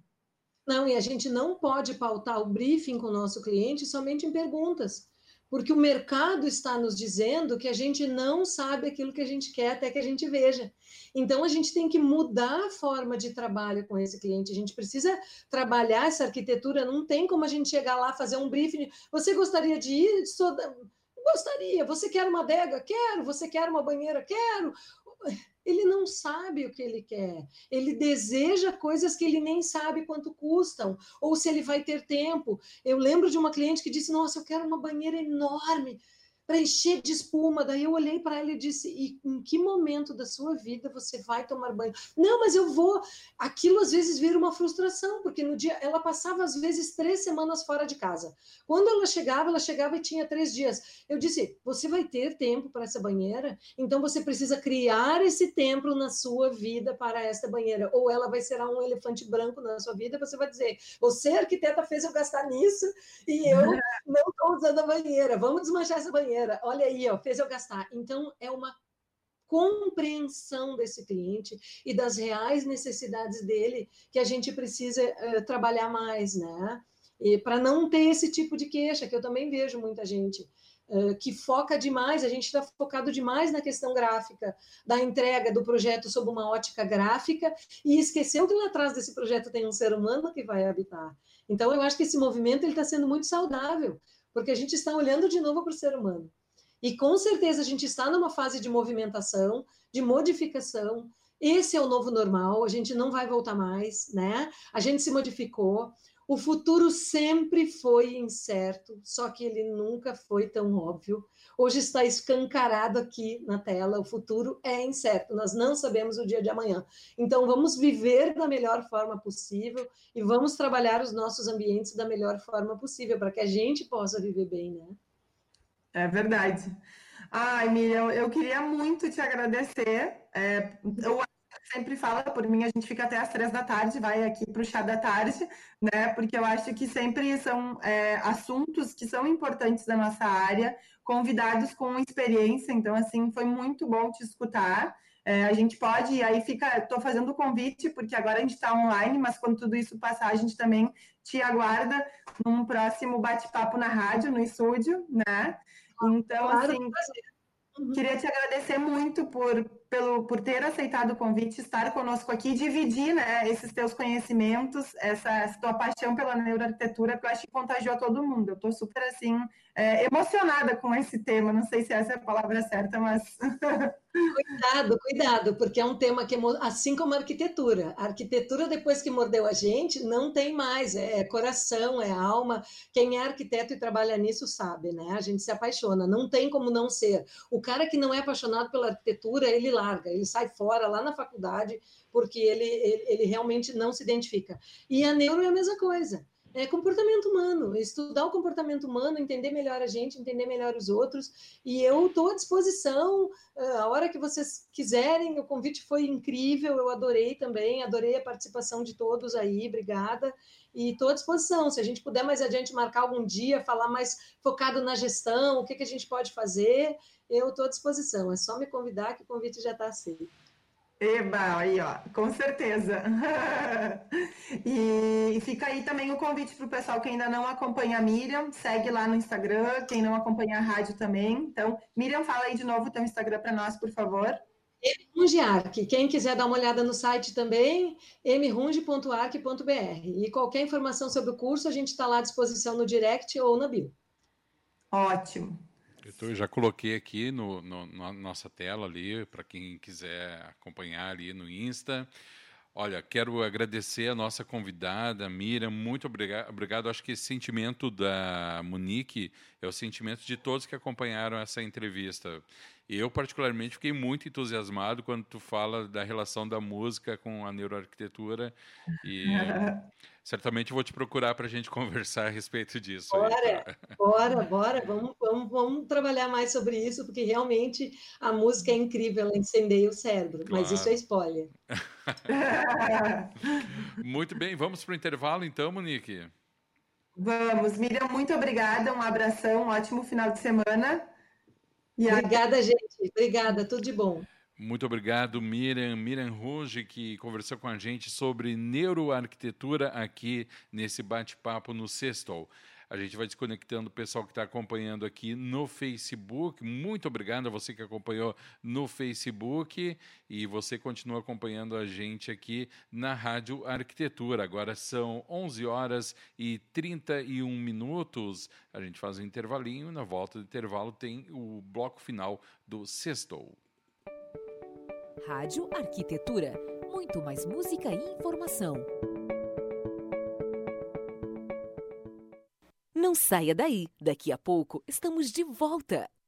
Não, e a gente não pode pautar o briefing com o nosso cliente somente em perguntas. Porque o mercado está nos dizendo que a gente não sabe aquilo que a gente quer até que a gente veja. Então, a gente tem que mudar a forma de trabalho com esse cliente. A gente precisa trabalhar essa arquitetura. Não tem como a gente chegar lá, fazer um briefing. Você gostaria de ir? Gostaria. Você quer uma adega? Quero. Você quer uma banheira? Quero. Ele não sabe o que ele quer, ele deseja coisas que ele nem sabe quanto custam, ou se ele vai ter tempo. Eu lembro de uma cliente que disse, nossa, eu quero uma banheira enorme para encher de espuma. Daí eu olhei para ela e disse, e em que momento da sua vida você vai tomar banho? Não, mas eu vou... Aquilo às vezes vira uma frustração, porque no dia ela passava às vezes três semanas fora de casa. Quando ela chegava, ela chegava e tinha três dias. Eu disse, você vai ter tempo para essa banheira? Então você precisa criar esse tempo na sua vida para esta banheira. Ou ela vai ser um elefante branco na sua vida, você vai dizer, você, arquiteta, fez eu gastar nisso e eu não estou usando a banheira. Vamos desmanchar essa banheira. Olha aí, ó, fez eu gastar. Então, é uma compreensão desse cliente e das reais necessidades dele que a gente precisa uh, trabalhar mais, né? E para não ter esse tipo de queixa, que eu também vejo muita gente uh, que foca demais, a gente está focado demais na questão gráfica, da entrega do projeto sob uma ótica gráfica e esqueceu que lá atrás desse projeto tem um ser humano que vai habitar. Então, eu acho que esse movimento está sendo muito saudável, porque a gente está olhando de novo para o ser humano. E, com certeza, a gente está numa fase de movimentação, de modificação. Esse é o novo normal, a gente não vai voltar mais, né? A gente se modificou. O futuro sempre foi incerto, só que ele nunca foi tão óbvio. Hoje está escancarado aqui na tela, o futuro é incerto, nós não sabemos o dia de amanhã. Então, vamos viver da melhor forma possível e vamos trabalhar os nossos ambientes da melhor forma possível, para que a gente possa viver bem, né? É verdade. Ai, Miriam, eu queria muito te agradecer. É, eu... sempre fala por mim, a gente fica até às três da tarde, vai aqui para o chá da tarde, né? Porque eu acho que sempre são é, assuntos que são importantes da nossa área, convidados com experiência. Então, assim, foi muito bom te escutar. É, a gente pode, aí fica, estou fazendo o convite, porque agora a gente está online, mas quando tudo isso passar, a gente também te aguarda num próximo bate-papo na rádio, no estúdio, né? Então, claro, assim, uhum. queria te agradecer muito por, pelo, por ter aceitado o convite, estar conosco aqui, dividir, né, esses teus conhecimentos, essa, essa tua paixão pela neuroarquitetura, que eu acho que contagiou a todo mundo. Eu estou super, assim, é, emocionada com esse tema, não sei se essa é a palavra certa, mas... Cuidado, cuidado, porque é um tema que, assim como a arquitetura, a arquitetura depois que mordeu a gente, não tem mais, é coração, é alma, quem é arquiteto e trabalha nisso sabe, né, a gente se apaixona, não tem como não ser, o cara que não é apaixonado pela arquitetura, ele larga, ele sai fora lá na faculdade, porque ele, ele, ele realmente não se identifica, e a neuro é a mesma coisa. É comportamento humano, estudar o comportamento humano, entender melhor a gente, entender melhor os outros, e eu estou à disposição, a hora que vocês quiserem, o convite foi incrível, eu adorei também, adorei a participação de todos aí, obrigada, e estou à disposição, se a gente puder mais adiante marcar algum dia, falar mais focado na gestão, o que, que a gente pode fazer, eu estou à disposição, é só me convidar que o convite já está aceito. Eba, aí ó, com certeza. E fica aí também o convite para o pessoal que ainda não acompanha a Miriam, segue lá no Instagram, quem não acompanha a rádio também. Então, Miriam, fala aí de novo o teu Instagram para nós, por favor. mrunge ponto arq, quem quiser dar uma olhada no site também, mrunge ponto arq ponto br. E qualquer informação sobre o curso, a gente está lá à disposição no direct ou na bio. Ótimo. Eu tô, já coloquei aqui no, no, na nossa tela ali, para quem quiser acompanhar ali no Insta. Olha, quero agradecer a nossa convidada, Miriam, muito obriga- obrigado. Acho que esse sentimento da Monique é o sentimento de todos que acompanharam essa entrevista. Eu, particularmente, fiquei muito entusiasmado quando tu fala da relação da música com a neuroarquitetura e certamente vou te procurar para a gente conversar a respeito disso. Bora, aí, tá? bora, bora, vamos, vamos, vamos trabalhar mais sobre isso, porque realmente a música é incrível, ela incendeia o cérebro, claro. Mas isso é spoiler. Muito bem, vamos para o intervalo então, Monique? Vamos, Miriam, muito obrigada, um abração, um ótimo final de semana. Obrigada, gente. Obrigada, tudo de bom. Muito obrigado, Miriam. Miriam Runge, que conversou com a gente sobre neuroarquitetura aqui nesse bate-papo no Sextou. A gente vai desconectando o pessoal que está acompanhando aqui no Facebook. Muito obrigado a você que acompanhou no Facebook. E você continua acompanhando a gente aqui na Rádio Arquitetura. Agora são onze horas e trinta e um minutos. A gente faz um intervalinho. Na volta do intervalo tem o bloco final do Sextou. Rádio Arquitetura. Muito mais música e informação. Não saia daí, daqui a pouco estamos de volta.